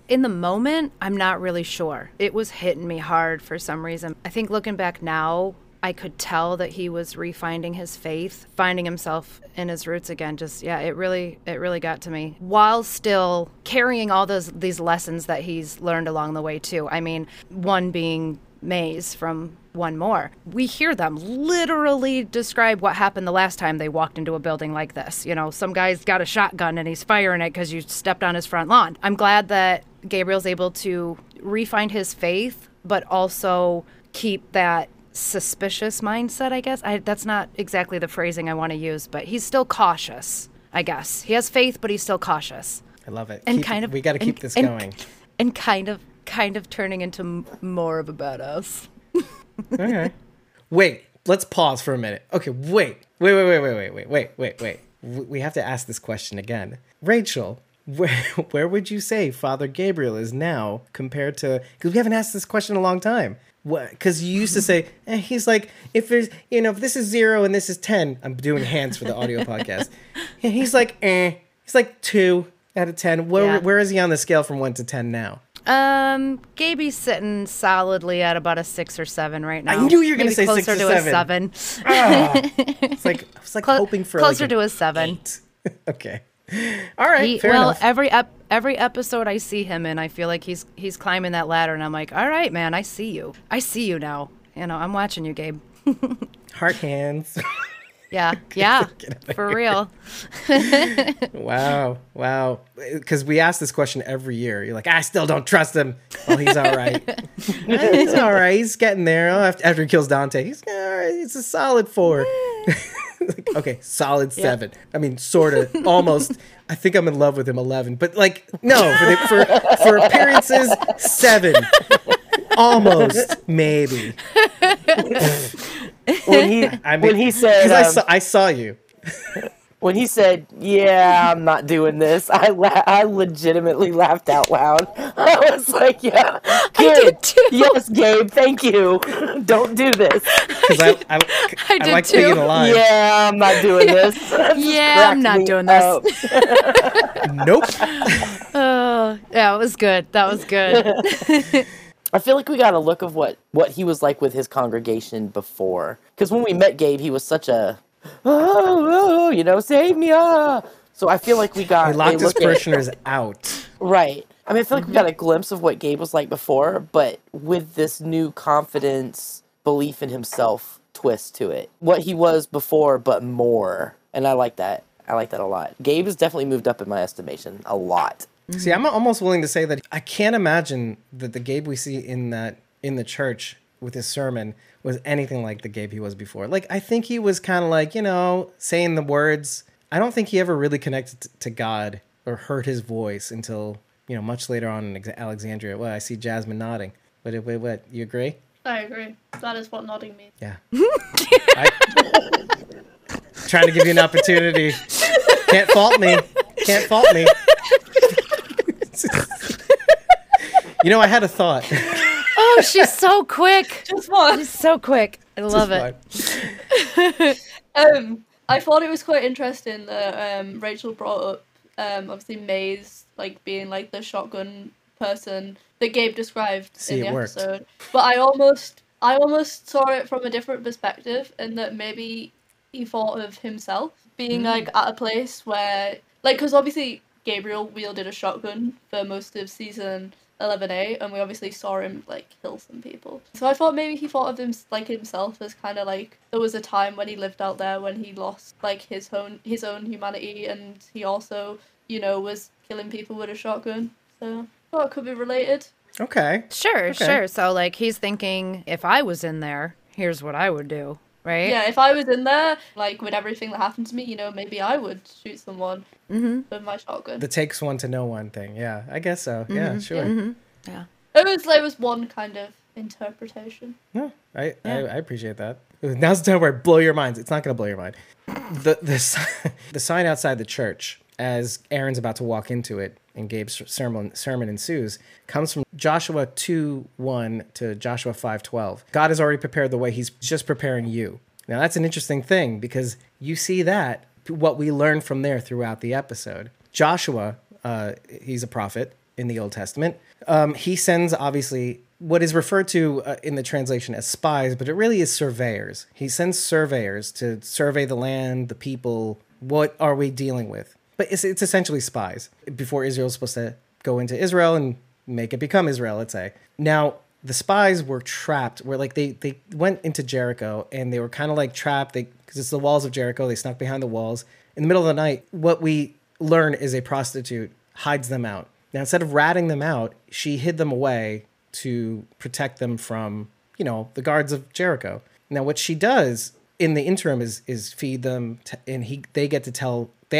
in the moment, I'm not really sure. It was hitting me hard for some reason. I think looking back now, I could tell that he was refinding his faith, finding himself in his roots again. Just, yeah, it really got to me, while still carrying all these lessons that he's learned along the way too. I mean, one being Maze from One More. We hear them literally describe what happened the last time they walked into a building like this. You know, some guy's got a shotgun and he's firing it because you stepped on his front lawn. I'm glad that Gabriel's able to refine his faith, but also keep that suspicious mindset, I guess. That's not exactly the phrasing I want to use, but he's still cautious, I guess. He has faith, but he's still cautious. I love it. And we got to keep this going. And kind of turning into more of a badass. Okay. Wait, let's pause for a minute. Okay, wait. We have to ask this question again. Rachel, where would you say Father Gabriel is now compared to... Because we haven't asked this question in a long time. Because you used to say, he's like, if there's, you know, if this is 0 and this is 10, I'm doing hands for the audio podcast. And he's like, he's like 2 out of 10. Where is he on the scale from 1 to 10 now? Gaby's sitting solidly at about a 6 or 7 right now. I knew you were going to say closer 6 or 7. It's like I was like hoping for closer like to a 7. 8. Okay. All right. Fair enough. Every episode I see him in, I feel like he's climbing that ladder, and I'm like, all right, man, I see you. I see you now. You know, I'm watching you, Gabe. Heart hands. Yeah, for real. Wow. Because we ask this question every year. You're like, I still don't trust him. Oh, he's all right. He's all right. He's getting there. Oh, after he kills Dante, he's all right. It's a solid 4. Like, okay, solid 7. Yep. I mean, sort of, almost. I think I'm in love with him, 11. But like, no, for appearances, 7. Almost, maybe. When he said, I saw you. When he said, "Yeah, I'm not doing this," I legitimately laughed out loud. I was like, "Yeah, good. I did too. Yes, Gabe, thank you. Don't do this." Because I did like too. Being alive. Yeah, I'm not doing this. Yeah, I'm not doing this. Nope. Oh, yeah, it was good. That was good. I feel like we got a look of what he was like with his congregation before. Because when we met Gabe, he was such a, save me, ah. So I feel like we got... He locked his parishioners out. Right. I mean, I feel like we got a glimpse of what Gabe was like before, but with this new confidence, belief in himself twist to it. What he was before, but more. And I like that. I like that a lot. Gabe has definitely moved up in my estimation a lot. See, I'm almost willing to say that I can't imagine that the Gabe we see in the church with his sermon was anything like the Gabe he was before. Like, I think he was kind of like, you know, saying the words. I don't think he ever really connected to God or heard his voice until, you know, much later on in Alexandria. Well, I see Jasmine nodding. Wait, you agree? I agree. That is what nodding means. Yeah. Trying to give you an opportunity. Can't fault me. You know, I had a thought. Oh, she's so quick. Just one. She's so quick. I love it. I thought it was quite interesting that Rachel brought up obviously Maze like being like the shotgun person that Gabe described in the episode. Worked. But I almost saw it from a different perspective, in that maybe he thought of himself being like at a place where, like, because obviously Gabriel wielded a shotgun for most of season 11A, and we obviously saw him like kill some people. So I thought maybe he thought of him like himself as kind of like there was a time when he lived out there when he lost like his own humanity, and he also, you know, was killing people with a shotgun. So I thought it could be related. Okay. Sure. So like he's thinking, if I was in there, here's what I would do. Right? Yeah, if I was in there, like, with everything that happened to me, you know, maybe I would shoot someone with my shotgun. The takes one to know one thing, yeah. I guess so, yeah, sure. Yeah. It was one kind of interpretation. Yeah, I appreciate that. Now's the time where I blow your minds. It's not going to blow your mind. The sign outside the church, as Aaron's about to walk into it, and Gabe's sermon ensues, comes from Joshua 2:1 to Joshua 5:12. God has already prepared the way. He's just preparing you. Now, that's an interesting thing, because you see that, what we learn from there throughout the episode. Joshua, he's a prophet in the Old Testament. He sends, obviously, what is referred to in the translation as spies, but it really is surveyors. He sends surveyors to survey the land, the people. What are we dealing with? But it's essentially spies before Israel's supposed to go into Israel and make it become Israel, let's say. Now, the spies were trapped, where like they went into Jericho and they were kind of like trapped because it's the walls of Jericho. They snuck behind the walls. In the middle of the night, what we learn is a prostitute hides them out. Now, instead of ratting them out, she hid them away to protect them from, you know, the guards of Jericho. Now, what she does in the interim is feed them, and they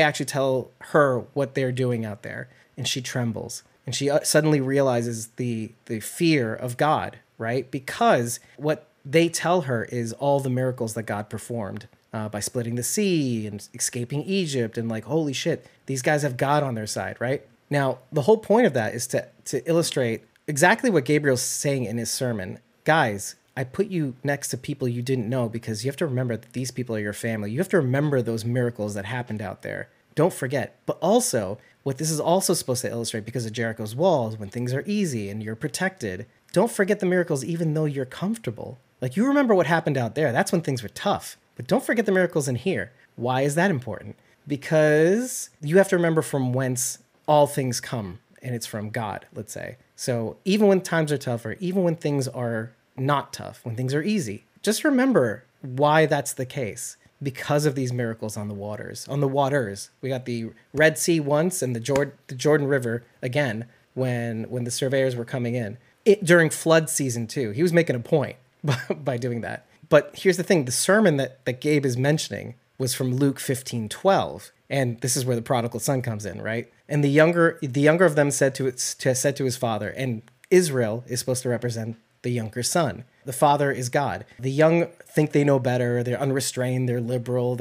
actually tell her what they're doing out there, and she trembles, and she suddenly realizes the fear of God, right? Because what they tell her is all the miracles that God performed by splitting the sea and escaping Egypt, and like, holy shit, these guys have God on their side, right? Now, the whole point of that is to illustrate exactly what Gabriel's saying in his sermon. Guys, I put you next to people you didn't know because you have to remember that these people are your family. You have to remember those miracles that happened out there. Don't forget. But also, what this is also supposed to illustrate, because of Jericho's walls, when things are easy and you're protected, don't forget the miracles even though you're comfortable. Like, you remember what happened out there. That's when things were tough. But don't forget the miracles in here. Why is that important? Because you have to remember from whence all things come, and it's from God, let's say. So even when times are tougher, even when things are not tough, when things are easy, just remember why that's the case, because of these miracles on the waters. We got the Red Sea once and the Jordan River again when the surveyors were coming in during flood season 2. He was making a point by doing that. But here's the thing, the sermon that Gabe is mentioning was from Luke 15:12, and this is where the prodigal son comes in, right? And the younger of them said to his father, and Israel is supposed to represent the younger son. The father is God. The young think they know better. They're unrestrained. They're liberal.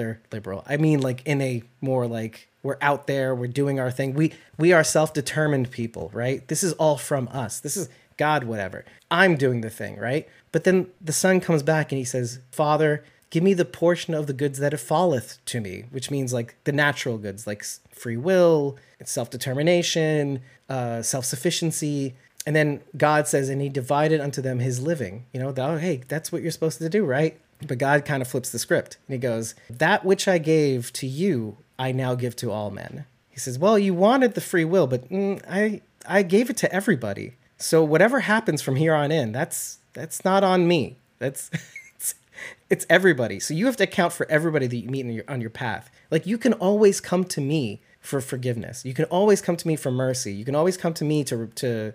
I mean, like, in a more like, we're out there, we're doing our thing. We are self-determined people, right? This is all from us. This is God, whatever. I'm doing the thing, right? But then the son comes back and he says, Father, give me the portion of the goods that it falleth to me, which means like the natural goods, like free will, self-determination, self-sufficiency. And then God says, and he divided unto them his living. You know, hey, that's what you're supposed to do, right? But God kind of flips the script. And he goes, that which I gave to you, I now give to all men. He says, well, you wanted the free will, but I gave it to everybody. So whatever happens from here on in, that's not on me. That's it's everybody. So you have to account for everybody that you meet on your path. Like, you can always come to me for forgiveness. You can always come to me for mercy. You can always come to me to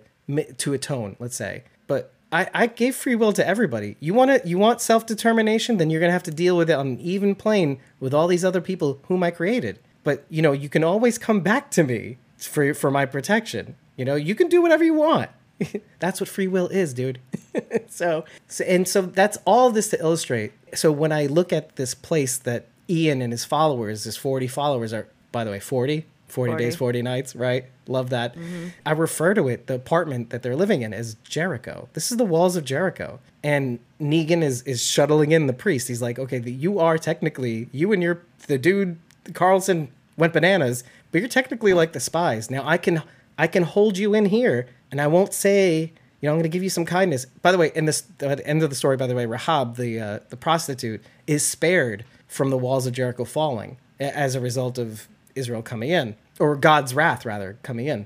atone, let's say. But I gave free will to everybody. You want self-determination, then you're going to have to deal with it on an even plane with all these other people whom I created. But, you know, you can always come back to me for my protection. You know, you can do whatever you want. That's what free will is, dude. So that's all this to illustrate. So when I look at this place that Ian and his followers, his 40 followers are, by the way, 40 days, 40 nights, right? Love that. Mm-hmm. I refer to it, the apartment that they're living in, as Jericho. This is the walls of Jericho. And Negan is shuttling in the priest. He's like, okay, you are technically, you and the dude, Carlson, went bananas, but you're technically like the spies. Now I can hold you in here, and I won't say, you know, I'm going to give you some kindness. By the way, at the end of the story, by the way, Rahab, the prostitute, is spared from the walls of Jericho falling as a result of Israel coming in, or God's wrath rather coming in,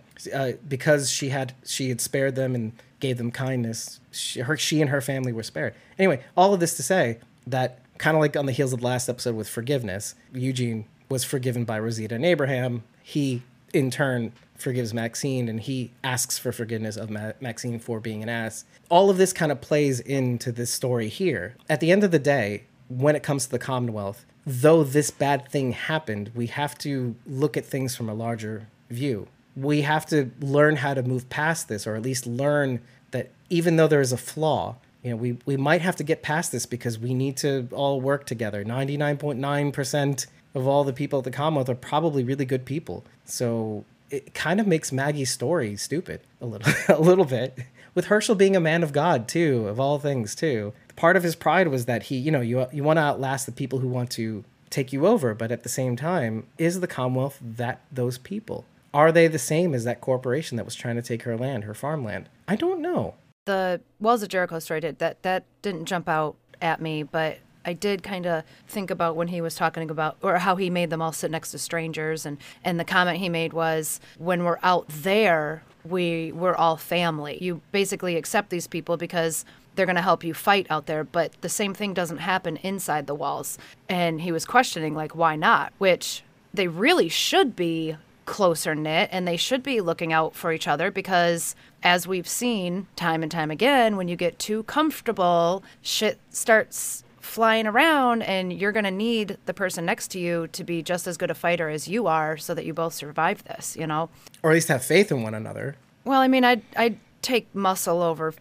because she had spared them and gave them kindness. She and her family were spared. Anyway, all of this to say that, kind of like on the heels of the last episode with forgiveness, Eugene was forgiven by Rosita and Abraham. He in turn forgives Maxine, and he asks for forgiveness of Maxine for being an ass. All of this kind of plays into this story here. At the end of the day, when it comes to the Commonwealth, though this bad thing happened, we have to look at things from a larger view. We have to learn how to move past this, or at least learn that even though there is a flaw, you know, we might have to get past this because we need to all work together. 99.9% of all the people at the Commonwealth are probably really good people. So it kind of makes Maggie's story stupid a little bit, with Herschel being a man of God too, of all things too. Part of his pride was that he, you know, you want to outlast the people who want to take you over, but at the same time, is the Commonwealth that those people? Are they the same as that corporation that was trying to take her land, her farmland? I don't know. The Walls of Jericho story that didn't jump out at me, but I did kind of think about when he was talking about, or how he made them all sit next to strangers, and the comment he made was, when we're out there, we're all family. You basically accept these people because they're going to help you fight out there, but the same thing doesn't happen inside the walls. And he was questioning, like, why not? Which they really should be closer knit, and they should be looking out for each other because, as we've seen time and time again, when you get too comfortable, shit starts flying around, and you're going to need the person next to you to be just as good a fighter as you are so that you both survive this, you know? Or at least have faith in one another. Well, I mean, I'd take muscle over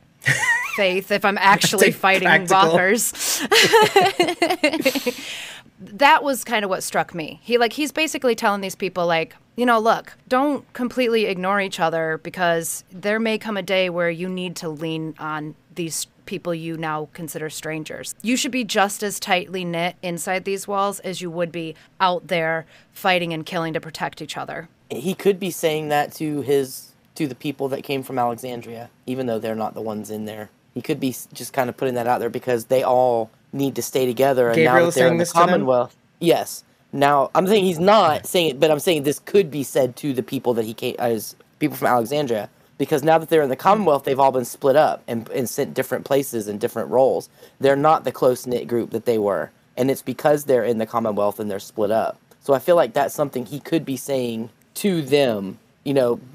faith if I'm actually fighting walkers. That was kind of what struck me. He's basically telling these people, look, don't completely ignore each other because there may come a day where you need to lean on these people you now consider strangers. You should be just as tightly knit inside these walls as you would be out there fighting and killing to protect each other. He could be saying that to the people that came from Alexandria, even though they're not the ones in there. He could be just kind of putting that out there because they all need to stay together. And Gabriel now that they're in the Commonwealth. Yes. Now, I'm saying he's not saying it, but I'm saying this could be said to the people that he came as people from Alexandria. Because now that they're in the Commonwealth, they've all been split up and sent different places and different roles. They're not the close-knit group that they were. And it's because they're in the Commonwealth and they're split up. So I feel like that's something he could be saying to them.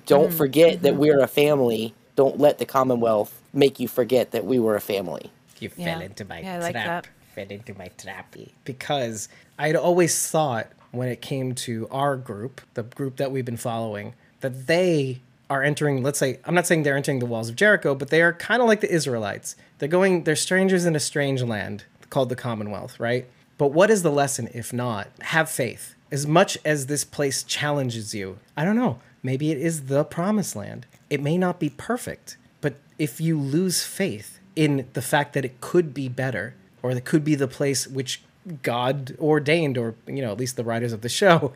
Don't forget that we're a family. Don't let the Commonwealth make you forget that we were a family. You fell into my trap. Fell into my trap. Because I'd always thought when it came to our group, the group that we've been following, that they are entering, let's say, I'm not saying they're entering the walls of Jericho, but they are kind of like the Israelites. They're strangers in a strange land called the Commonwealth, right? But what is the lesson if not? Have faith. As much as this place challenges you, I don't know, maybe it is the promised land. It may not be perfect, but if you lose faith in the fact that it could be better, or it could be the place which God ordained, or, at least the writers of the show,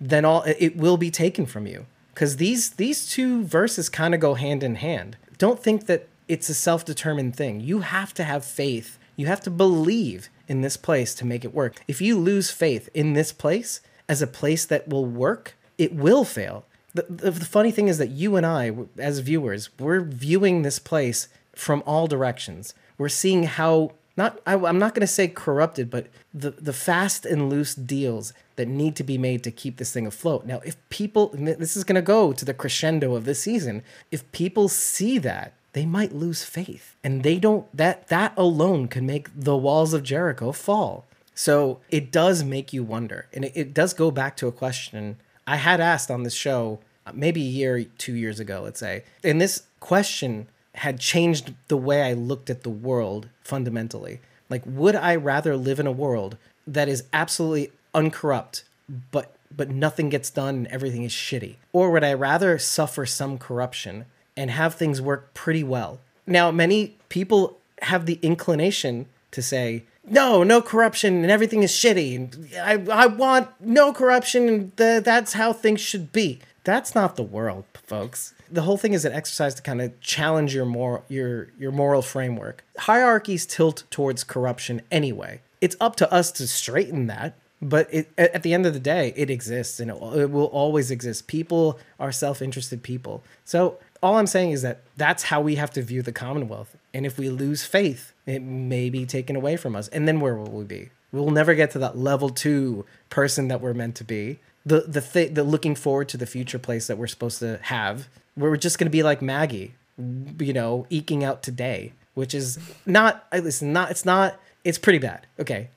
then it will be taken from you. Because these two verses kind of go hand in hand. Don't think that it's a self-determined thing. You have to have faith. You have to believe in this place to make it work. If you lose faith in this place as a place that will work, it will fail. The funny thing is that you and I, as viewers, we're viewing this place from all directions. We're seeing how, I'm not going to say corrupted, but the fast and loose deals that need to be made to keep this thing afloat. Now, if people, and this is going to go to the crescendo of this season, if people see that, they might lose faith. And they don't, that alone can make the walls of Jericho fall. So it does make you wonder. And it does go back to a question I had asked on this show maybe a year, 2 years ago, let's say. And this question had changed the way I looked at the world fundamentally. Would I rather live in a world that is absolutely uncorrupt, but nothing gets done and everything is shitty? Or would I rather suffer some corruption and have things work pretty well? Now, many people have the inclination to say, no corruption and everything is shitty. And I want no corruption and that's how things should be. That's not the world, folks. The whole thing is an exercise to kind of challenge your moral framework. Hierarchies tilt towards corruption anyway. It's up to us to straighten that, but at the end of the day, it exists and it will always exist. People are self-interested people. So all I'm saying is that that's how we have to view the Commonwealth. And if we lose faith, it may be taken away from us. And then where will we be? We'll never get to that level 2 person that we're meant to be. The looking forward to the future place that we're supposed to have, where we're just going to be like Maggie, eking out today, which is not, it's pretty bad. Okay.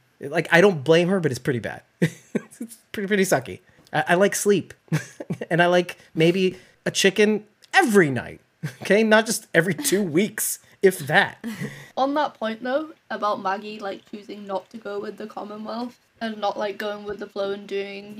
I don't blame her, but it's pretty bad. It's pretty sucky. I like sleep and I like maybe a chicken every night. Okay. Not just every 2 weeks. If that. On that point though, about Maggie choosing not to go with the Commonwealth and not going with the flow and doing,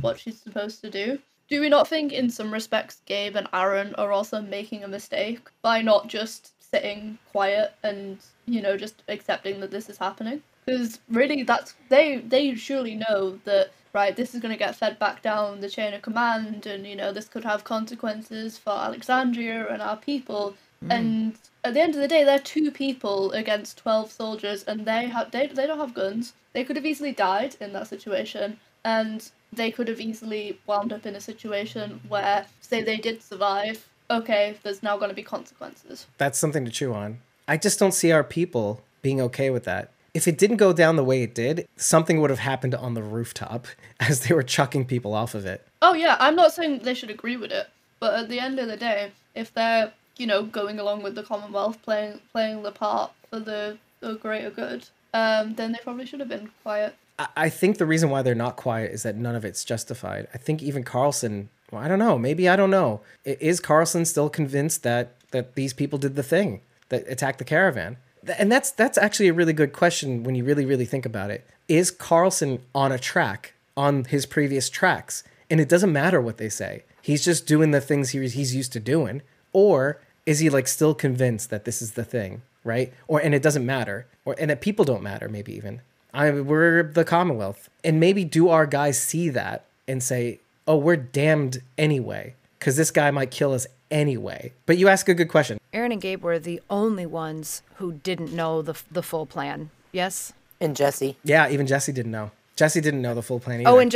what she's supposed to do. Do we not think in some respects Gabe and Aaron are also making a mistake by not just sitting quiet and, just accepting that this is happening? Because really that's they surely know that right, this is going to get fed back down the chain of command and, this could have consequences for Alexandria and our people. And at the end of the day, they're 2 people against 12 soldiers, and they don't have guns. They could have easily died in that situation, and they could have easily wound up in a situation where, say they did survive, okay, there's now going to be consequences. That's something to chew on. I just don't see our people being okay with that. if it didn't go down the way it did, something would have happened on the rooftop as they were chucking people off of it. Oh, yeah. I'm not saying that they should agree with it. But at the end of the day, if they're, you know, going along with the Commonwealth, playing the part for the greater good, then they probably should have been quiet. I think the reason why they're not quiet is that none of it's justified. I think even Carlson, well, I don't know. Maybe I don't know. Is Carlson still convinced that these people did the thing, that attacked the caravan? And that's actually a really good question when you really, really think about it. Is Carlson on a track, on his previous tracks? And it doesn't matter what they say. He's just doing the things he's used to doing. Or is he like still convinced that this is the thing, right? And it doesn't matter. And that people don't matter, maybe even. We're the Commonwealth. And maybe do our guys see that and say, oh, we're damned anyway, because this guy might kill us anyway. But you ask a good question. Aaron and Gabe were the only ones who didn't know the full plan. Yes? And Jesse. Yeah, even Jesse didn't know. Jesse didn't know the full plan either. Oh, and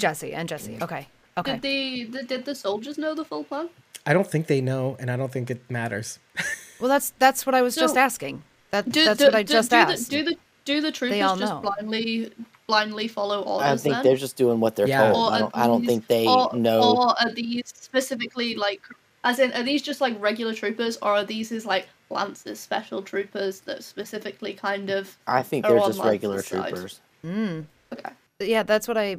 Jesse. Okay. Did the soldiers know the full plan? I don't think they know, and I don't think it matters. Well, that's what I was just asking. That's what I just asked. Do the troopers just know. blindly follow orders? I think they're just doing what they're told. I don't think they know. Or are these specifically like, as in, are these just like regular troopers, or are these is like Lance's special troopers that specifically kind of? I think they're just regular troopers. Mm. Okay. Yeah, that's what I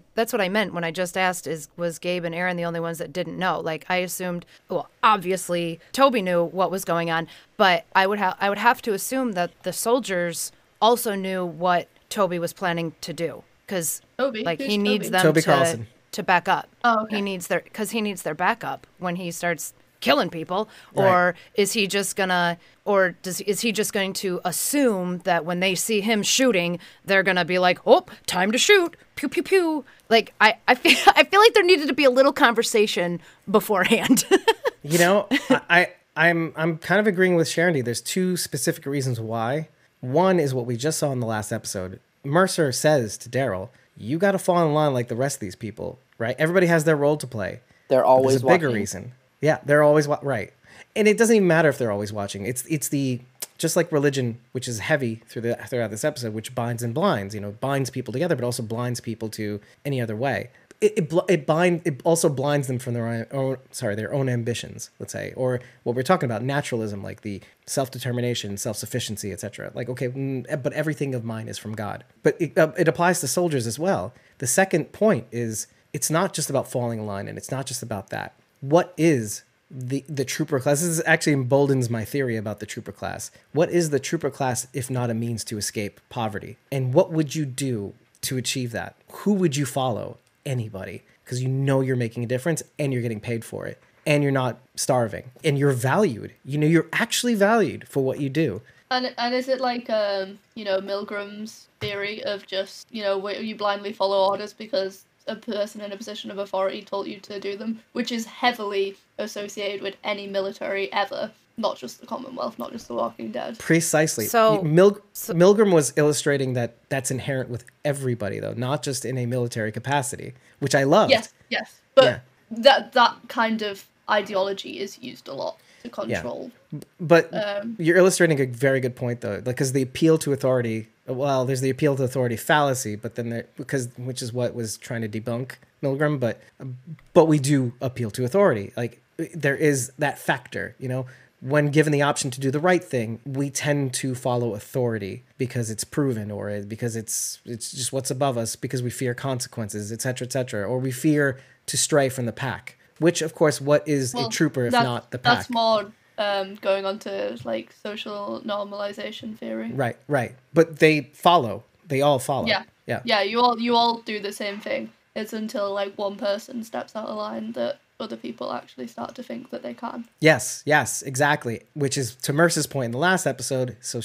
meant when I just asked was Gabe and Aaron the only ones that didn't know? Like I assumed, well, obviously Toby knew what was going on, but I would have to assume that the soldiers also knew what Toby was planning to do, because like he needs them to back up. Oh, okay. He needs their backup when he starts killing people, or is he just going to assume that when they see him shooting, they're gonna be like, oh, time to shoot, pew pew pew. Like I feel like there needed to be a little conversation beforehand. You know, I'm kind of agreeing with Sharon D. There's two specific reasons why. One is what we just saw in the last episode. Mercer says to Daryl, "You got to fall in line like the rest of these people, right? Everybody has their role to play. They're always watching." There's a bigger reason. Yeah, they're always right. And it doesn't even matter if they're always watching. It's the just like religion, which is heavy throughout this episode, which binds and blinds, you know, binds people together, but also blinds people to any other way. It also blinds them from their own ambitions, let's say, or what we're talking about, naturalism, like the self-determination, self-sufficiency, etc. Like, okay, but everything of mine is from God. But it applies to soldiers as well. The second point is it's not just about falling in line, and it's not just about that. What is the trooper class? This actually emboldens my theory about the trooper class. What is the trooper class if not a means to escape poverty? And what would you do to achieve that? Who would you follow? Anybody. Because you know you're making a difference and you're getting paid for it. And you're not starving. And you're valued. You know, you're actually valued for what you do. And is it like, you know, Milgram's theory of just, you know, you blindly follow orders because a person in a position of authority told you to do them, which is heavily associated with any military ever, not just the Commonwealth, not just the Walking Dead. Precisely. So Milgram was illustrating that that's inherent with everybody, though, not just in a military capacity, which I loved. Yes. But that kind of ideology is used a lot to control. Yeah. But you're illustrating a very good point, though, because the appeal to authority... Well, there's the appeal to authority fallacy, but then which is what was trying to debunk Milgram, but we do appeal to authority. Like there is that factor, you know, when given the option to do the right thing, we tend to follow authority because it's proven, or because it's just what's above us, because we fear consequences, et cetera, or we fear to stray from the pack, which of course, what is a trooper if not the pack? That's more... going on to like social normalization theory. Right. But they all follow. Yeah. Yeah, you all do the same thing. It's until like one person steps out of line that other people actually start to think that they can. Yes, exactly. Which is to Mercer's point in the last episode. So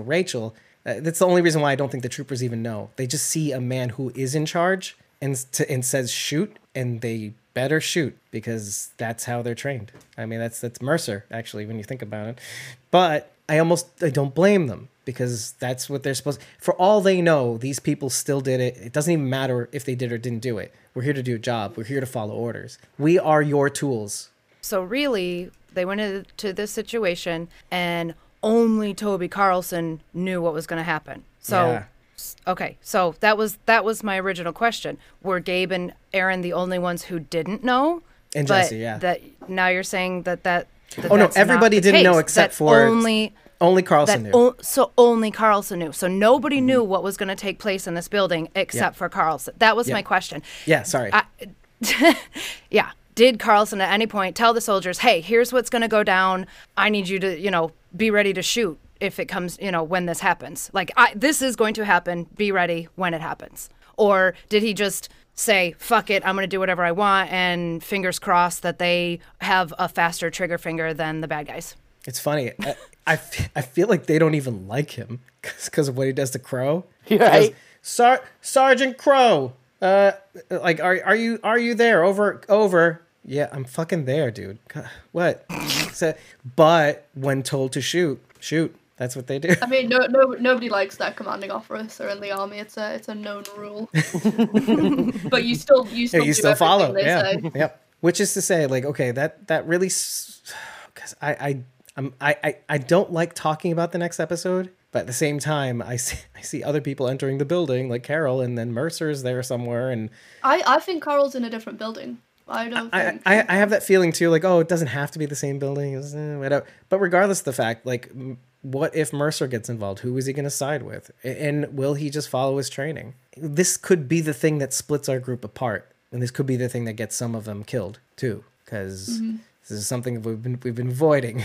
Rachel, that's the only reason why I don't think the troopers even know. They just see a man who is in charge and says shoot, and they better shoot, because that's how they're trained. I mean, that's Mercer, actually, when you think about it. But I don't blame them, because that's what they're supposed to. For all they know, these people still did it. It doesn't even matter if they did or didn't do it. We're here to do a job. We're here to follow orders. We are your tools. So really, they went into this situation, and only Toby Carlson knew what was going to happen. So, yeah. Okay, so that was my original question. Were Gabe and Aaron the only ones who didn't know? And Jesse, yeah. That now you're saying that oh no, everybody didn't know except for only Carlson knew. So only Carlson knew. So nobody knew what was going to take place in this building except for Carlson. That was my question. Yeah, sorry. Yeah. Did Carlson at any point tell the soldiers, hey, here's what's going to go down. I need you to, be ready to shoot if it comes, when this happens. Like, this is going to happen. Be ready when it happens. Or did he just say, fuck it, I'm going to do whatever I want, and fingers crossed that they have a faster trigger finger than the bad guys? It's funny. I feel like they don't even like him because of what he does to Crow. Yeah, right? Sergeant Crow. Are you there? Over. Yeah, I'm fucking there, dude. God, what? So, but when told to shoot. That's what they do. I mean, no, nobody likes their commanding officer in the army. It's a known rule. But you still follow. They say. Yep. Which is to say, like, okay, that really, because I don't like talking about the next episode. But at the same time, I see other people entering the building, like Carol, and then Mercer's there somewhere. And I think Carol's in a different building. I have that feeling, too, like, oh, it doesn't have to be the same building. Whatever. But regardless of the fact, like, what if Mercer gets involved? Who is he going to side with? And will he just follow his training? This could be the thing that splits our group apart. And this could be the thing that gets some of them killed, too. Because this is something we've been avoiding.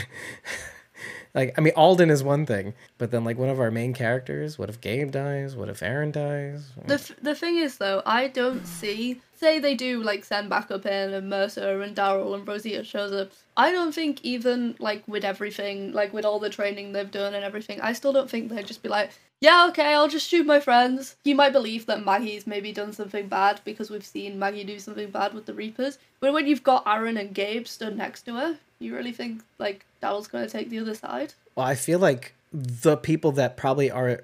Like, I mean, Alden is one thing, but then, like, one of our main characters, what if Gabe dies? What if Aaron dies? The thing is, though, I don't see... Say they do, like, send backup in, and Mercer and Daryl and Rosia shows up. I don't think even, like, with everything, like, with all the training they've done and everything, I still don't think they'd just be like, yeah, okay, I'll just shoot my friends. You might believe that Maggie's maybe done something bad because we've seen Maggie do something bad with the Reapers. But when you've got Aaron and Gabe stood next to her, you really think, like, Daryl's going to take the other side? Well, I feel like the people that probably are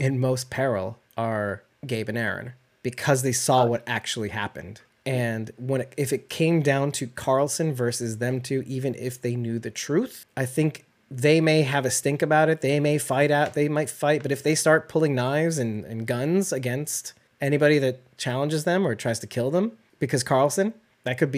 in most peril are Gabe and Aaron because they saw what actually happened. And if it came down to Carlson versus them two, even if they knew the truth, I think they may have a stink about it. They may fight out. They might fight. But if they start pulling knives and guns against anybody that challenges them or tries to kill them because Carlson... That could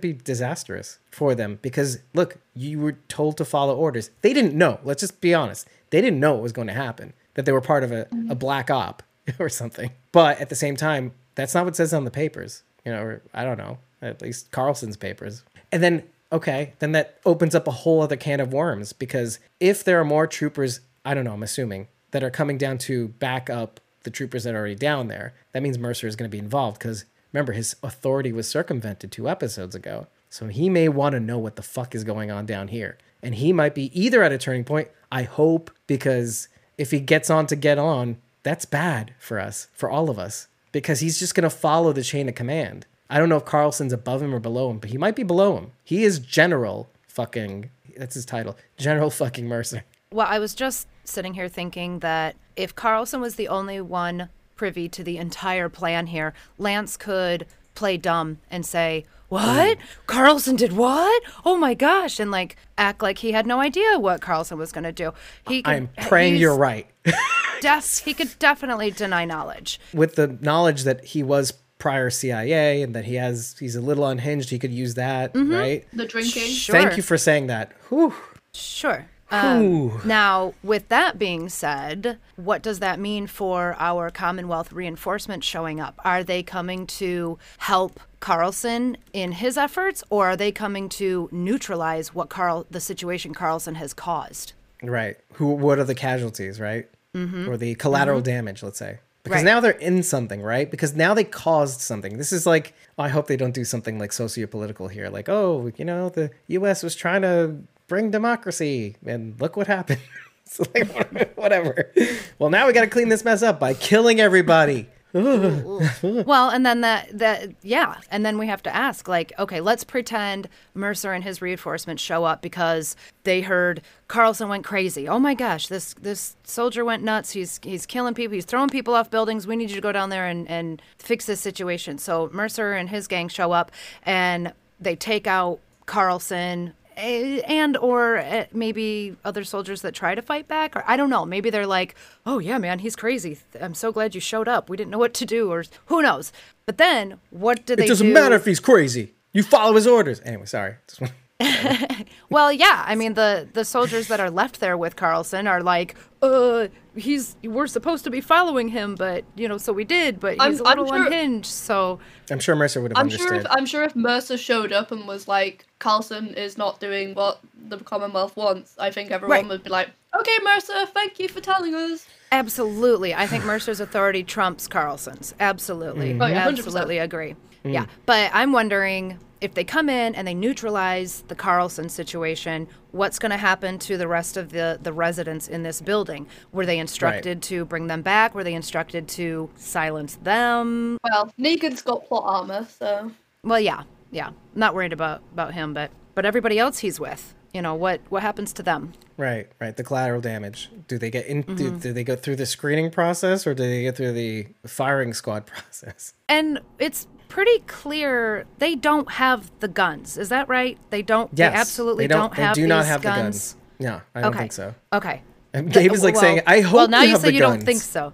be disastrous for them because, look, you were told to follow orders. They didn't know. Let's just be honest. They didn't know what was going to happen, that they were part of a black op or something. But at the same time, that's not what it says on the papers, or I don't know, at least Carlson's papers. And then, okay, then that opens up a whole other can of worms because if there are more troopers, I don't know, I'm assuming, that are coming down to back up the troopers that are already down there, that means Mercer is going to be involved because... Remember, his authority was circumvented 2 episodes ago. So he may want to know what the fuck is going on down here. And he might be either at a turning point, I hope, because if he gets on to get on, that's bad for us, for all of us, because he's just going to follow the chain of command. I don't know if Carlson's above him or below him, but he might be below him. He is General fucking, that's his title, General fucking Mercer. Well, I was just sitting here thinking that if Carlson was the only one privy to the entire plan here, Lance could play dumb and say, what? Carlson did what? Oh my gosh. And like act like he had no idea what Carlson was going to do. I'm praying you're right. He could definitely deny knowledge. With the knowledge that he was prior CIA and that he's a little unhinged, he could use that, right? The drinking. Sure. Thank you for saying that. Whew. Sure. Now, with that being said, what does that mean for our Commonwealth reinforcement showing up? Are they coming to help Carlson in his efforts, or are they coming to neutralize the situation Carlson has caused? Right. What are the casualties, right? Mm-hmm. Or the collateral damage, let's say. Because now they're in something, right? Because now they caused something. This is like, I hope they don't do something like sociopolitical here. Like, oh, the U.S. was trying to... bring democracy and look what happened. So like, whatever. Well, now we got to clean this mess up by killing everybody. Well, and then and then we have to ask, like, okay, let's pretend Mercer and his reinforcements show up because they heard Carlson went crazy. Oh my gosh, this soldier went nuts. He's killing people. He's throwing people off buildings. We need you to go down there and fix this situation. So Mercer and his gang show up and they take out Carlson And or maybe other soldiers that try to fight back, or I don't know. Maybe they're like, oh, yeah, man, he's crazy. I'm so glad you showed up. We didn't know what to do, or who knows. But then what do they do? It doesn't matter if he's crazy. You follow his orders. Anyway, sorry. Well, yeah, I mean, the soldiers that are left there with Carlson are like, we're supposed to be following him, but, you know, so we did, but he's a little unhinged, so... I'm sure Mercer would have understood. I'm sure if Mercer showed up and was like, Carlson is not doing what the Commonwealth wants, I think everyone would be like, okay, Mercer, thank you for telling us. Absolutely. I think Mercer's authority trumps Carlson's. Absolutely. Mm-hmm. I absolutely agree. Mm. Yeah, but I'm wondering... if they come in and they neutralize the Carlson situation, what's going to happen to the rest of the residents in this building? Were they instructed to bring them back? Were they instructed to silence them? Well, Negan's got plot armor, so... Well, yeah. I'm not worried about him, but everybody else he's with. You know, what happens to them? Right. The collateral damage. Do they get in? Mm-hmm. Do they go through the screening process, or do they get through the firing squad process? And it's... pretty clear they don't have the guns. Is that right? They don't. Yes, they absolutely don't have these guns. They do not have guns. The guns. No, I don't think so. Okay. And Gabe is like saying, I hope you have the guns. Well, now you say you don't think so.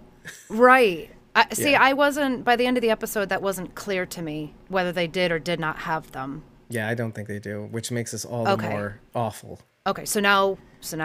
Right. See, I wasn't, by the end of the episode, that wasn't clear to me whether they did or did not have them. Yeah, I don't think they do, which makes us all the more awful. Okay, so now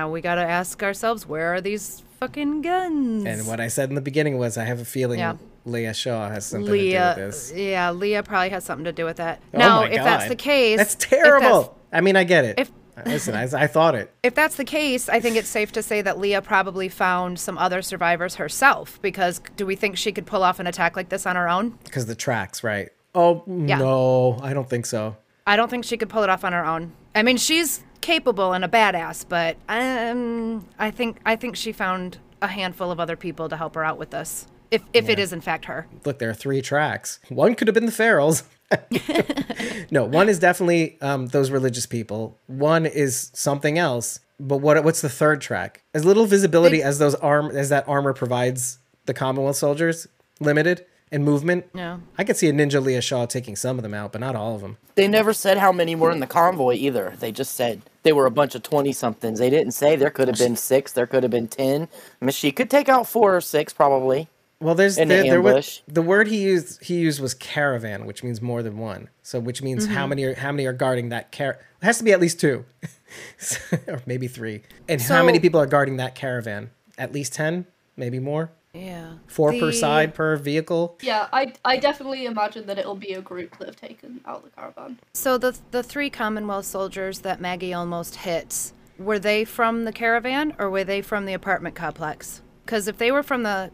we got to ask ourselves, where are these fucking guns? And what I said in the beginning was, I have a feeling... Yeah. Leah Shaw has something to do with this. Yeah, Leah probably has something to do with that. Now, if that's the case... That's terrible! I mean, I get it. Listen, I thought it. If that's the case, I think it's safe to say that Leah probably found some other survivors herself, because do we think she could pull off an attack like this on her own? Because the tracks, right? Oh, yeah. No, I don't think so. I don't think she could pull it off on her own. I mean, she's capable and a badass, but I think she found a handful of other people to help her out with this. If it is, in fact, her. Look, there are three tracks. One could have been the Ferals. No, one is definitely those religious people. One is something else. But what's the third track? As little visibility as that armor provides the Commonwealth soldiers, limited in movement. Yeah. I could see a Ninja Leah Shaw taking some of them out, but not all of them. They never said how many were in the convoy either. They just said they were a bunch of 20-somethings. They didn't say there could have been 6, there could have been 10. I mean, she could take out 4 or 6, probably. Well, the word he used was caravan, which means more than one. So which means how many are guarding that caravan? It has to be at least 2 or maybe 3. And how many people are guarding that caravan? At least 10, maybe more. Yeah. 4 per side per vehicle. Yeah, I definitely imagine that it'll be a group that have taken out the caravan. So the 3 Commonwealth soldiers that Maggie almost hits, were they from the caravan or were they from the apartment complex? Because if they were from the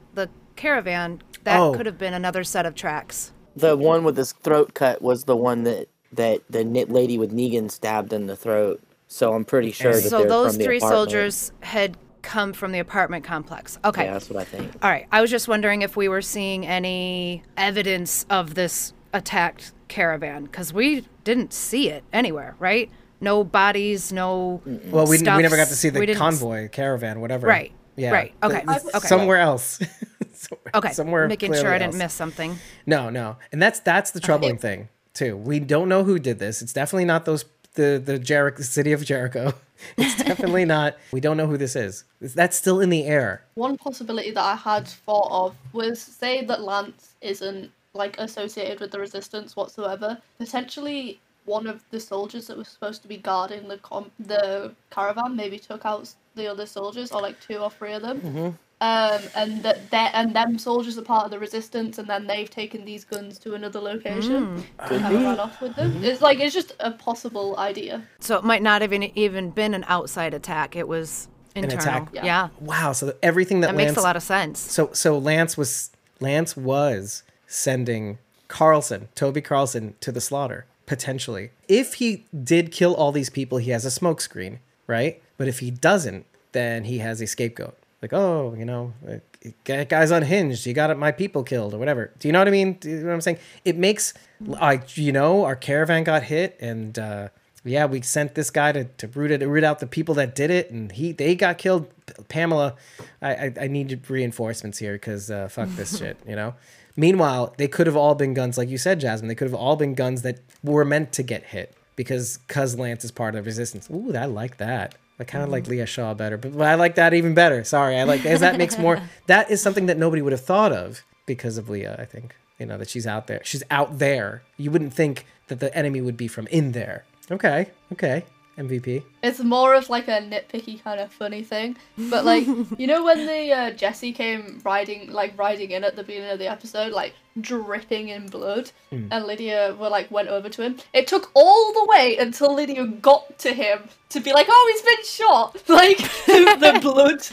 caravan, that could have been another set of tracks. The one with his throat cut was the one that the lady with Negan stabbed in the throat. So I'm pretty sure that so those from the 3 apartment. Soldiers had come from the apartment complex. Okay. Yeah, that's what I think. All right. I was just wondering if we were seeing any evidence of this attacked caravan, because we didn't see it anywhere, right? No bodies, no Well, we never got to see the convoy, caravan, whatever. Right. Yeah. Right. Okay. Somewhere else. Okay, making sure I didn't miss something. No. And that's the troubling thing, too. We don't know who did this. It's definitely not the city of Jericho. It's definitely not. We don't know who this is. That's still in the air. One possibility that I had thought of was, say that Lance isn't, associated with the resistance whatsoever. Potentially one of the soldiers that was supposed to be guarding the caravan maybe took out the other soldiers, or 2 or 3 of them. Mm-hmm. And them soldiers are part of the resistance, and then they've taken these guns to another location to have run off with them. It's just a possible idea. So it might not have even been an outside attack. It was internal. An attack. Yeah. Wow. So everything that Lance, makes a lot of sense. So Lance was sending Toby Carlson, to the slaughter potentially. If he did kill all these people, he has a smokescreen, right? But if he doesn't, then he has a scapegoat. Guy's unhinged. He got my people killed or whatever. Do you know what I mean? Do you know what I'm saying? It makes, our caravan got hit, and we sent this guy to root out the people that did it, and they got killed. Pamela, I needed reinforcements here because fuck this shit, you know? Meanwhile, they could have all been guns, like you said, Jasmine. They could have all been guns that were meant to get hit. because Lance is part of Resistance. Ooh, I like that. I kind of like Leah Shaw better, but I like that even better. Sorry, I like that. That makes more. That is something that nobody would have thought of because of Leah. I think that she's out there. She's out there. You wouldn't think that the enemy would be from in there. Okay, okay. MVP. It's more of like a nitpicky kind of funny thing, but like when the Jesse came riding in at the beginning of the episode, like dripping in blood, and Lydia went over to him. It took all the way until Lydia got to him to be like, oh, he's been shot. Like the blood,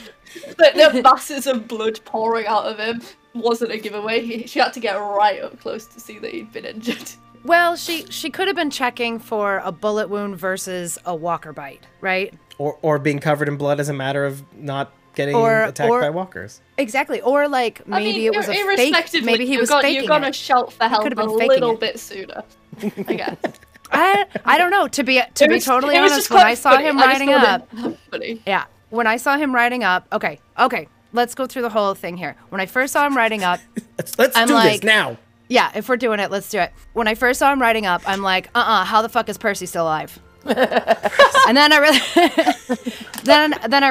the masses of blood pouring out of him wasn't a giveaway. She had to get right up close to see that he'd been injured. Well, she could have been checking for a bullet wound versus a walker bite, right? Or being covered in blood as a matter of not getting attacked by walkers. Exactly. Or maybe it was a fake. Maybe he was faking it. You're gonna shout for help a little bit sooner, I guess. I don't know. To be totally honest, when I saw him riding up, yeah, when I saw him riding up, okay, let's go through the whole thing here. When I first saw him riding up, let's do this now. Yeah, if we're doing it, let's do it. When I first saw him riding up, I'm like, how the fuck is Percy still alive? And then I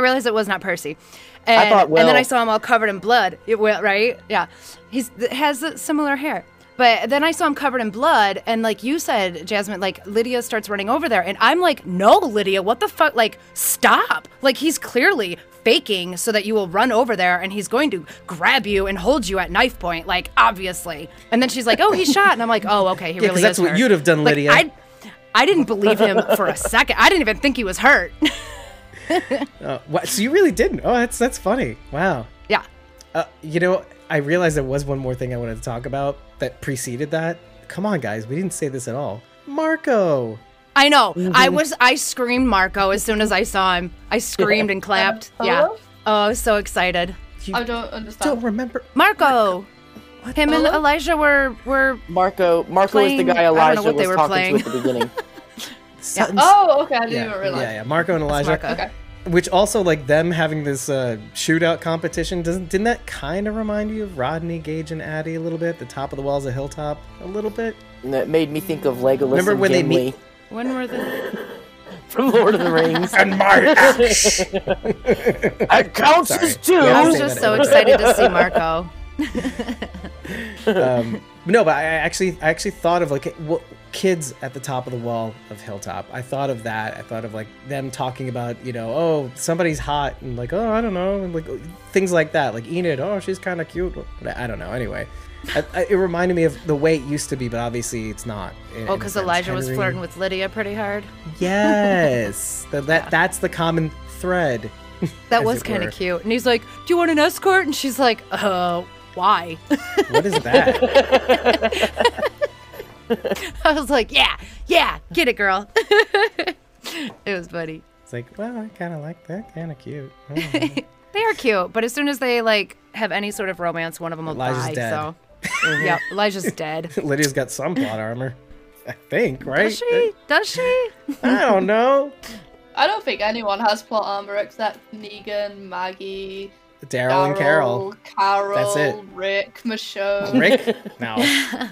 realized it was not Percy. And, I thought, and then I saw him all covered in blood. Right? Yeah. He has similar hair. But then I saw him covered in blood, and like you said, Jasmine, like Lydia starts running over there, and I'm like, no, Lydia, what the fuck? Like, stop. Like, he's clearly faking so that you will run over there, and he's going to grab you and hold you at knife point, like, obviously. And then she's like, oh, he's shot. And I'm like, oh, okay, he really is. That's what you'd have done, Lydia. Like, I didn't believe him for a second. I didn't even think he was hurt. So you really didn't? Oh, that's funny. Wow. Yeah. I realized there was one more thing I wanted to talk about that preceded that. Come on, guys. We didn't say this at all. Marco. I know. Mm-hmm. I screamed Marco as soon as I saw him. I screamed and clapped. Yeah. Oh, I was so excited. I don't understand. Don't remember. Marco. What? Him and Elijah were Marco playing, is the guy Elijah was talking to at the beginning. Yeah. Oh, okay. I didn't even realize. Yeah. Marco and Elijah. Marco. Okay. Which also, like, them having this shootout competition, didn't that kind of remind you of Rodney, Gage, and Addie a little bit? The top of the walls of Hilltop a little bit? And that made me think of Legolas. Remember when they meet? When were they? From Lord of the Rings. And my axe! It counts as two! I was just so excited to see Marco. No, but I actually thought of, like, kids at the top of the wall of Hilltop. I thought of that. I thought of like them talking about, oh, somebody's hot, and like, oh, I don't know, and like things like that. Like Enid, oh, she's kind of cute. I don't know. Anyway, it reminded me of the way it used to be, but obviously it's not. Oh, because Elijah was flirting with Lydia pretty hard. Yes, that's the common thread. That was kind of cute. And he's like, "Do you want an escort?" And she's like, "Oh, why?" What is that? I was like, yeah, get it, girl. It was funny. It's like, well, I kind of like that. Kind of cute. They are cute, but as soon as they like have any sort of romance, one of them will die. Dead. So, yeah, Elijah's dead. Lydia's got some plot armor, I think, right? Does she? I don't know. I don't think anyone has plot armor except Negan, Maggie, Daryl and Carol. That's it. Rick, Michonne. Rick? No.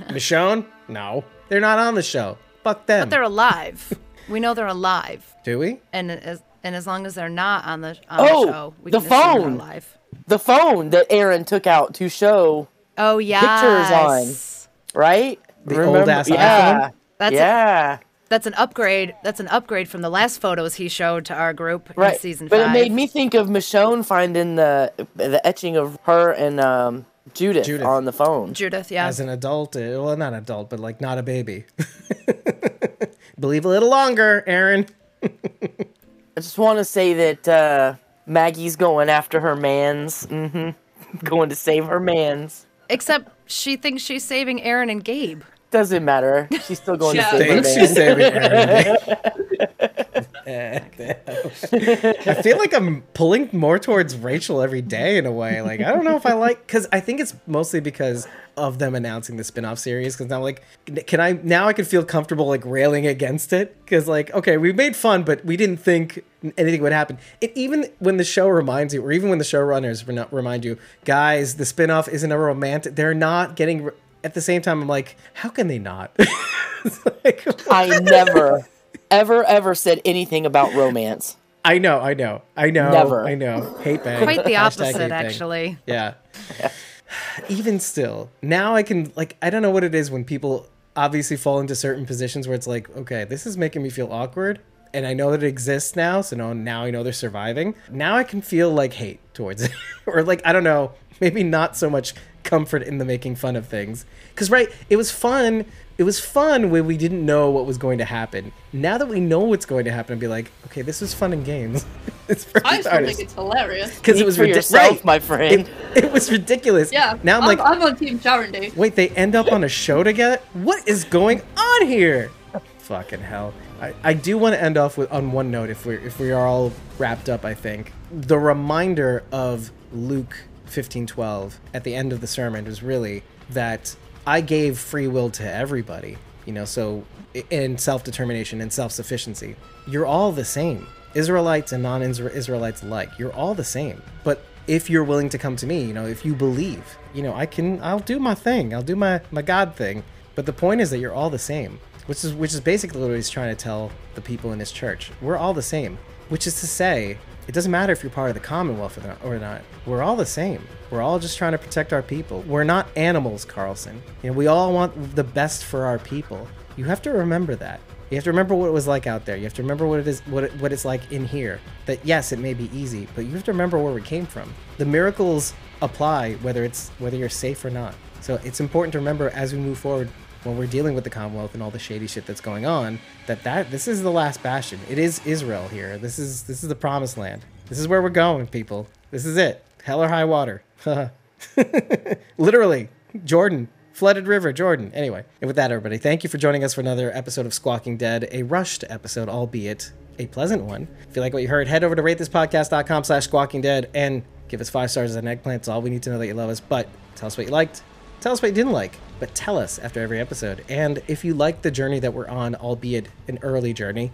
Michonne? No. They're not on the show. Fuck them. But they're alive. We know they're alive. Do we? And as long as they're not on the show, we can assume they're alive. The phone that Aaron took out to show pictures on. Right? The old ass iPhone. That's an upgrade. That's an upgrade from the last photos he showed to our group in season 5. But it made me think of Michonne finding the etching of her and Judith on the phone. Judith, yeah. As an adult, well, not adult, but like not a baby. Believe a little longer, Aaron. I just want to say that Maggie's going after her mans. Mm-hmm. Going to save her mans. Except she thinks she's saving Aaron and Gabe. Doesn't matter. She's still going to save her. I feel like I'm pulling more towards Rachel every day in a way. Like, I don't know if I like, because I think it's mostly because of them announcing the spinoff series. Because now, like, I can feel comfortable like railing against it. Because like, okay, we made fun, but we didn't think anything would happen. And even when the show reminds you, or even when the showrunners remind you, guys, the spinoff isn't a romantic. They're not getting. At the same time, I'm like, how can they not? Like, I never ever, ever said anything about romance. I know. Never. I know. Hate bang. Quite the opposite, actually. Yeah. Even still, now I can, like, I don't know what it is when people obviously fall into certain positions where it's like, okay, this is making me feel awkward. And I know that it exists now. So now I know they're surviving. Now I can feel like hate towards it. Or like, I don't know, maybe not so much comfort in the making fun of things. Because, right, it was fun. It was fun when we didn't know what was going to happen. Now that we know what's going to happen, I'd be like, okay, this is fun and games. It's I still think it's hilarious. Because it was ridiculous. Right, my friend. It was ridiculous. Yeah. Now I'm like, I'm on Team Sharon D. Wait, they end up on a show together? What is going on here? Fucking hell. I do want to end off with on one note. If we are all wrapped up, I think the reminder of Luke 15:12 at the end of the sermon was really that I gave free will to everybody, you know, so in self-determination and self-sufficiency, you're all the same. Israelites and non-Israelites alike, you're all the same. But if you're willing to come to me, you know, if you believe, you know, I'll do my thing. I'll do my God thing. But the point is that you're all the same, which is basically what he's trying to tell the people in his church. We're all the same, which is to say, it doesn't matter if you're part of the Commonwealth or not. We're all the same. We're all just trying to protect our people. We're not animals, Carlson. You know, we all want the best for our people. You have to remember that. You have to remember what it was like out there. You have to remember what it's like in here. That, yes, it may be easy, but you have to remember where we came from. The miracles apply whether you're safe or not. So it's important to remember as we move forward when we're dealing with the Commonwealth and all the shady shit that's going on, that this is the last bastion. It is Israel here. This is the promised land. This is where we're going, people. This is it. Hell or high water. Literally. Jordan. Flooded river, Jordan. Anyway, and with that, everybody, thank you for joining us for another episode of Squawking Dead, a rushed episode, albeit a pleasant one. If you like what you heard, head over to ratethispodcast.com/squawkingdead and give us 5 stars as an eggplant. It's all we need to know that you love us, but tell us what you liked. Tell us what you didn't like, but tell us after every episode. And if you like the journey that we're on, albeit an early journey,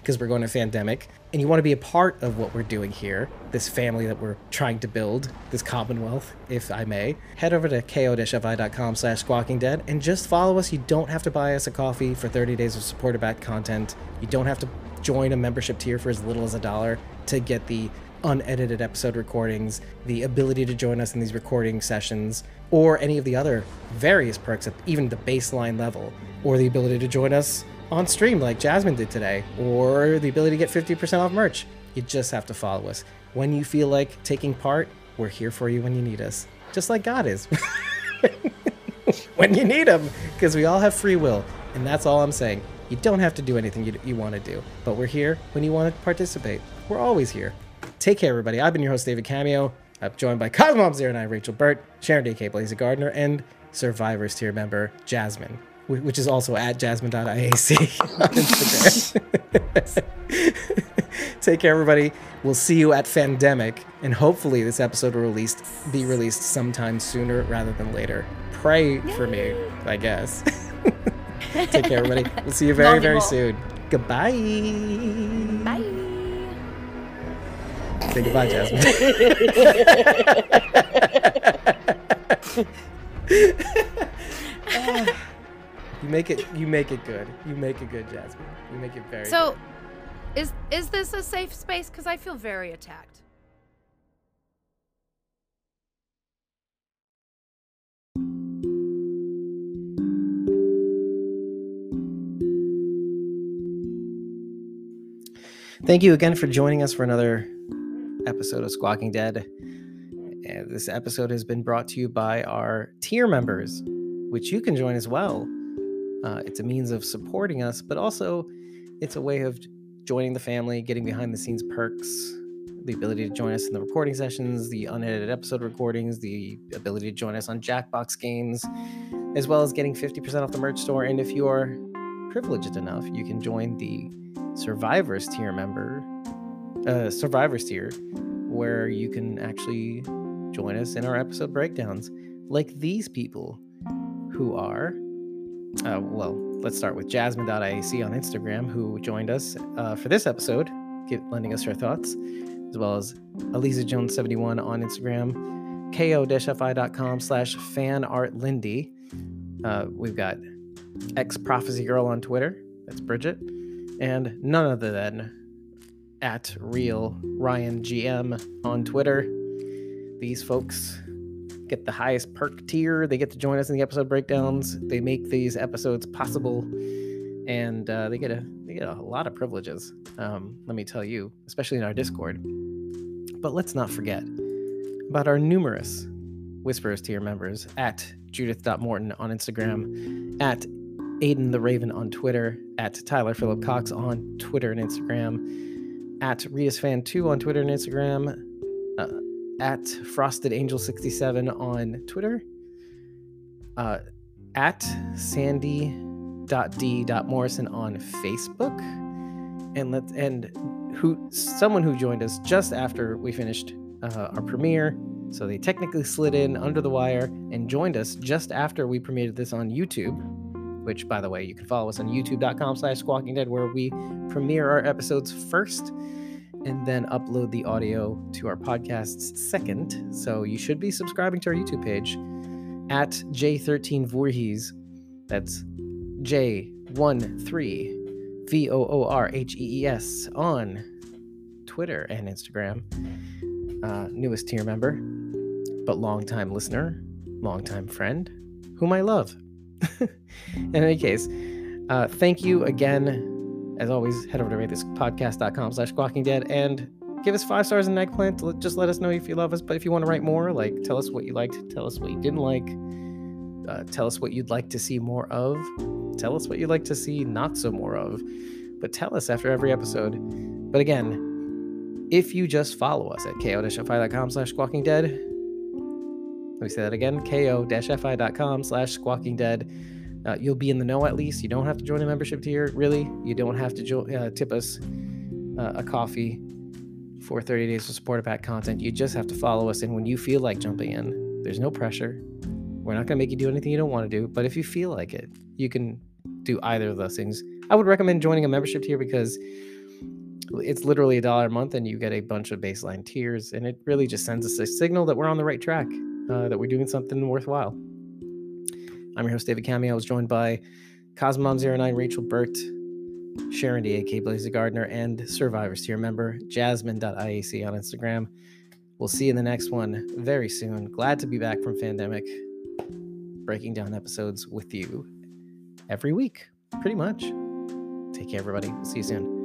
because we're going to pandemic, and you want to be a part of what we're doing here, this family that we're trying to build, this Commonwealth, if I may, head over to ko-fi.com/squawkingdead and just follow us. You don't have to buy us a coffee for 30 days of supporter-backed content. You don't have to join a membership tier for as little as $1 to get the unedited episode recordings, the ability to join us in these recording sessions, or any of the other various perks at even the baseline level, or the ability to join us on stream like Jasmine did today, or the ability to get 50% off merch. You just have to follow us. When you feel like taking part, we're here for you when you need us, just like God is. When you need him, because we all have free will, and that's all I'm saying. You don't have to do anything you want to do, but we're here when you want to participate. We're always here. Take care, everybody. I've been your host, David Cameo. I'm joined by Cosmom09, Rachel Burt, Sharon D.A.K. Blazy Gardner, and Survivors tier member Jasmine, which is also at jasmine.iac on Instagram. Take care, everybody. We'll see you at Fandemic, and hopefully this episode will be released sometime sooner rather than later. Pray for me, I guess. Take care, everybody. We'll see you very, very soon. Goodbye. Bye. Say goodbye, Jasmine. You make it good. You make it good, Jasmine. You make it very good. So, is this a safe space? Because I feel very attacked. Thank you again for joining us for another episode of Squawking Dead. And this episode has been brought to you by our tier members, which you can join as well. It's a means of supporting us, but also it's a way of joining the family, getting behind the scenes perks, the ability to join us in the recording sessions, the unedited episode recordings, the ability to join us on Jackbox games, as well as getting 50% off the merch store. And if you are privileged enough, you can join the Survivors tier member Survivors tier, where you can actually join us in our episode breakdowns, like these people who are, well, let's start with jasmine.iac on Instagram, who joined us for this episode, lending us her thoughts, as well as Elisa Jones 71 on Instagram, ko-fi.com/fanartlindy. We've got X Prophecy Girl on Twitter, that's Bridget, and none other than at Real Ryan GM on Twitter. These folks get the highest perk tier. They get to join us in the episode breakdowns. They make these episodes possible, and they get a lot of privileges. Let me tell you, especially in our Discord. But let's not forget about our numerous Whispers tier members at Judith.Morton on Instagram, at Aiden the Raven on Twitter, at Tyler Phillip Cox on Twitter and Instagram, at RiasFan2 on Twitter and Instagram, at FrostedAngel67 on Twitter, at Sandy.D.Morrison on Facebook, someone who joined us just after we finished our premiere. So they technically slid in under the wire and joined us just after we premiered this on YouTube, which, by the way, you can follow us on youtube.com/Squawking Dead, where we premiere our episodes first and then upload the audio to our podcasts second. So you should be subscribing to our YouTube page at J13 Voorhees. That's J13 VOORHEES on Twitter and Instagram. Newest tier member, but longtime listener, longtime friend, whom I love. In any case, thank you again. As always, head over to ratethispodcast.com/Squawking Dead and give us 5 stars and an eggplant. Just let us know if you love us. But if you want to write more, like, tell us what you liked, tell us what you didn't like, tell us what you'd like to see more of, tell us what you'd like to see not so more of, but tell us after every episode. But again, if you just follow us at ko-fi.com/Squawking Dead, let me say that again, ko-fi.com/Squawking Dead, you'll be in the know at least. You don't have to join a membership tier, really. You don't have to tip us a coffee for 30 days of support of back content. You just have to follow us, and when you feel like jumping in, there's no pressure. We're not going to make you do anything you don't want to do, but if you feel like it, you can do either of those things. I would recommend joining a membership tier because it's literally $1 a month, and you get a bunch of baseline tiers, and it really just sends us a signal that we're on the right track, that we're doing something worthwhile. I'm your host, David Cameo. I was joined by Cosmom09, Rachel Burt, Sharon D.A.K. Blazy Gardner, and Survivors tier member jasmine.iac on Instagram. We'll see you in the next one very soon. Glad to be back from pandemic, breaking down episodes with you every week, pretty much. Take care, everybody. We'll see you soon.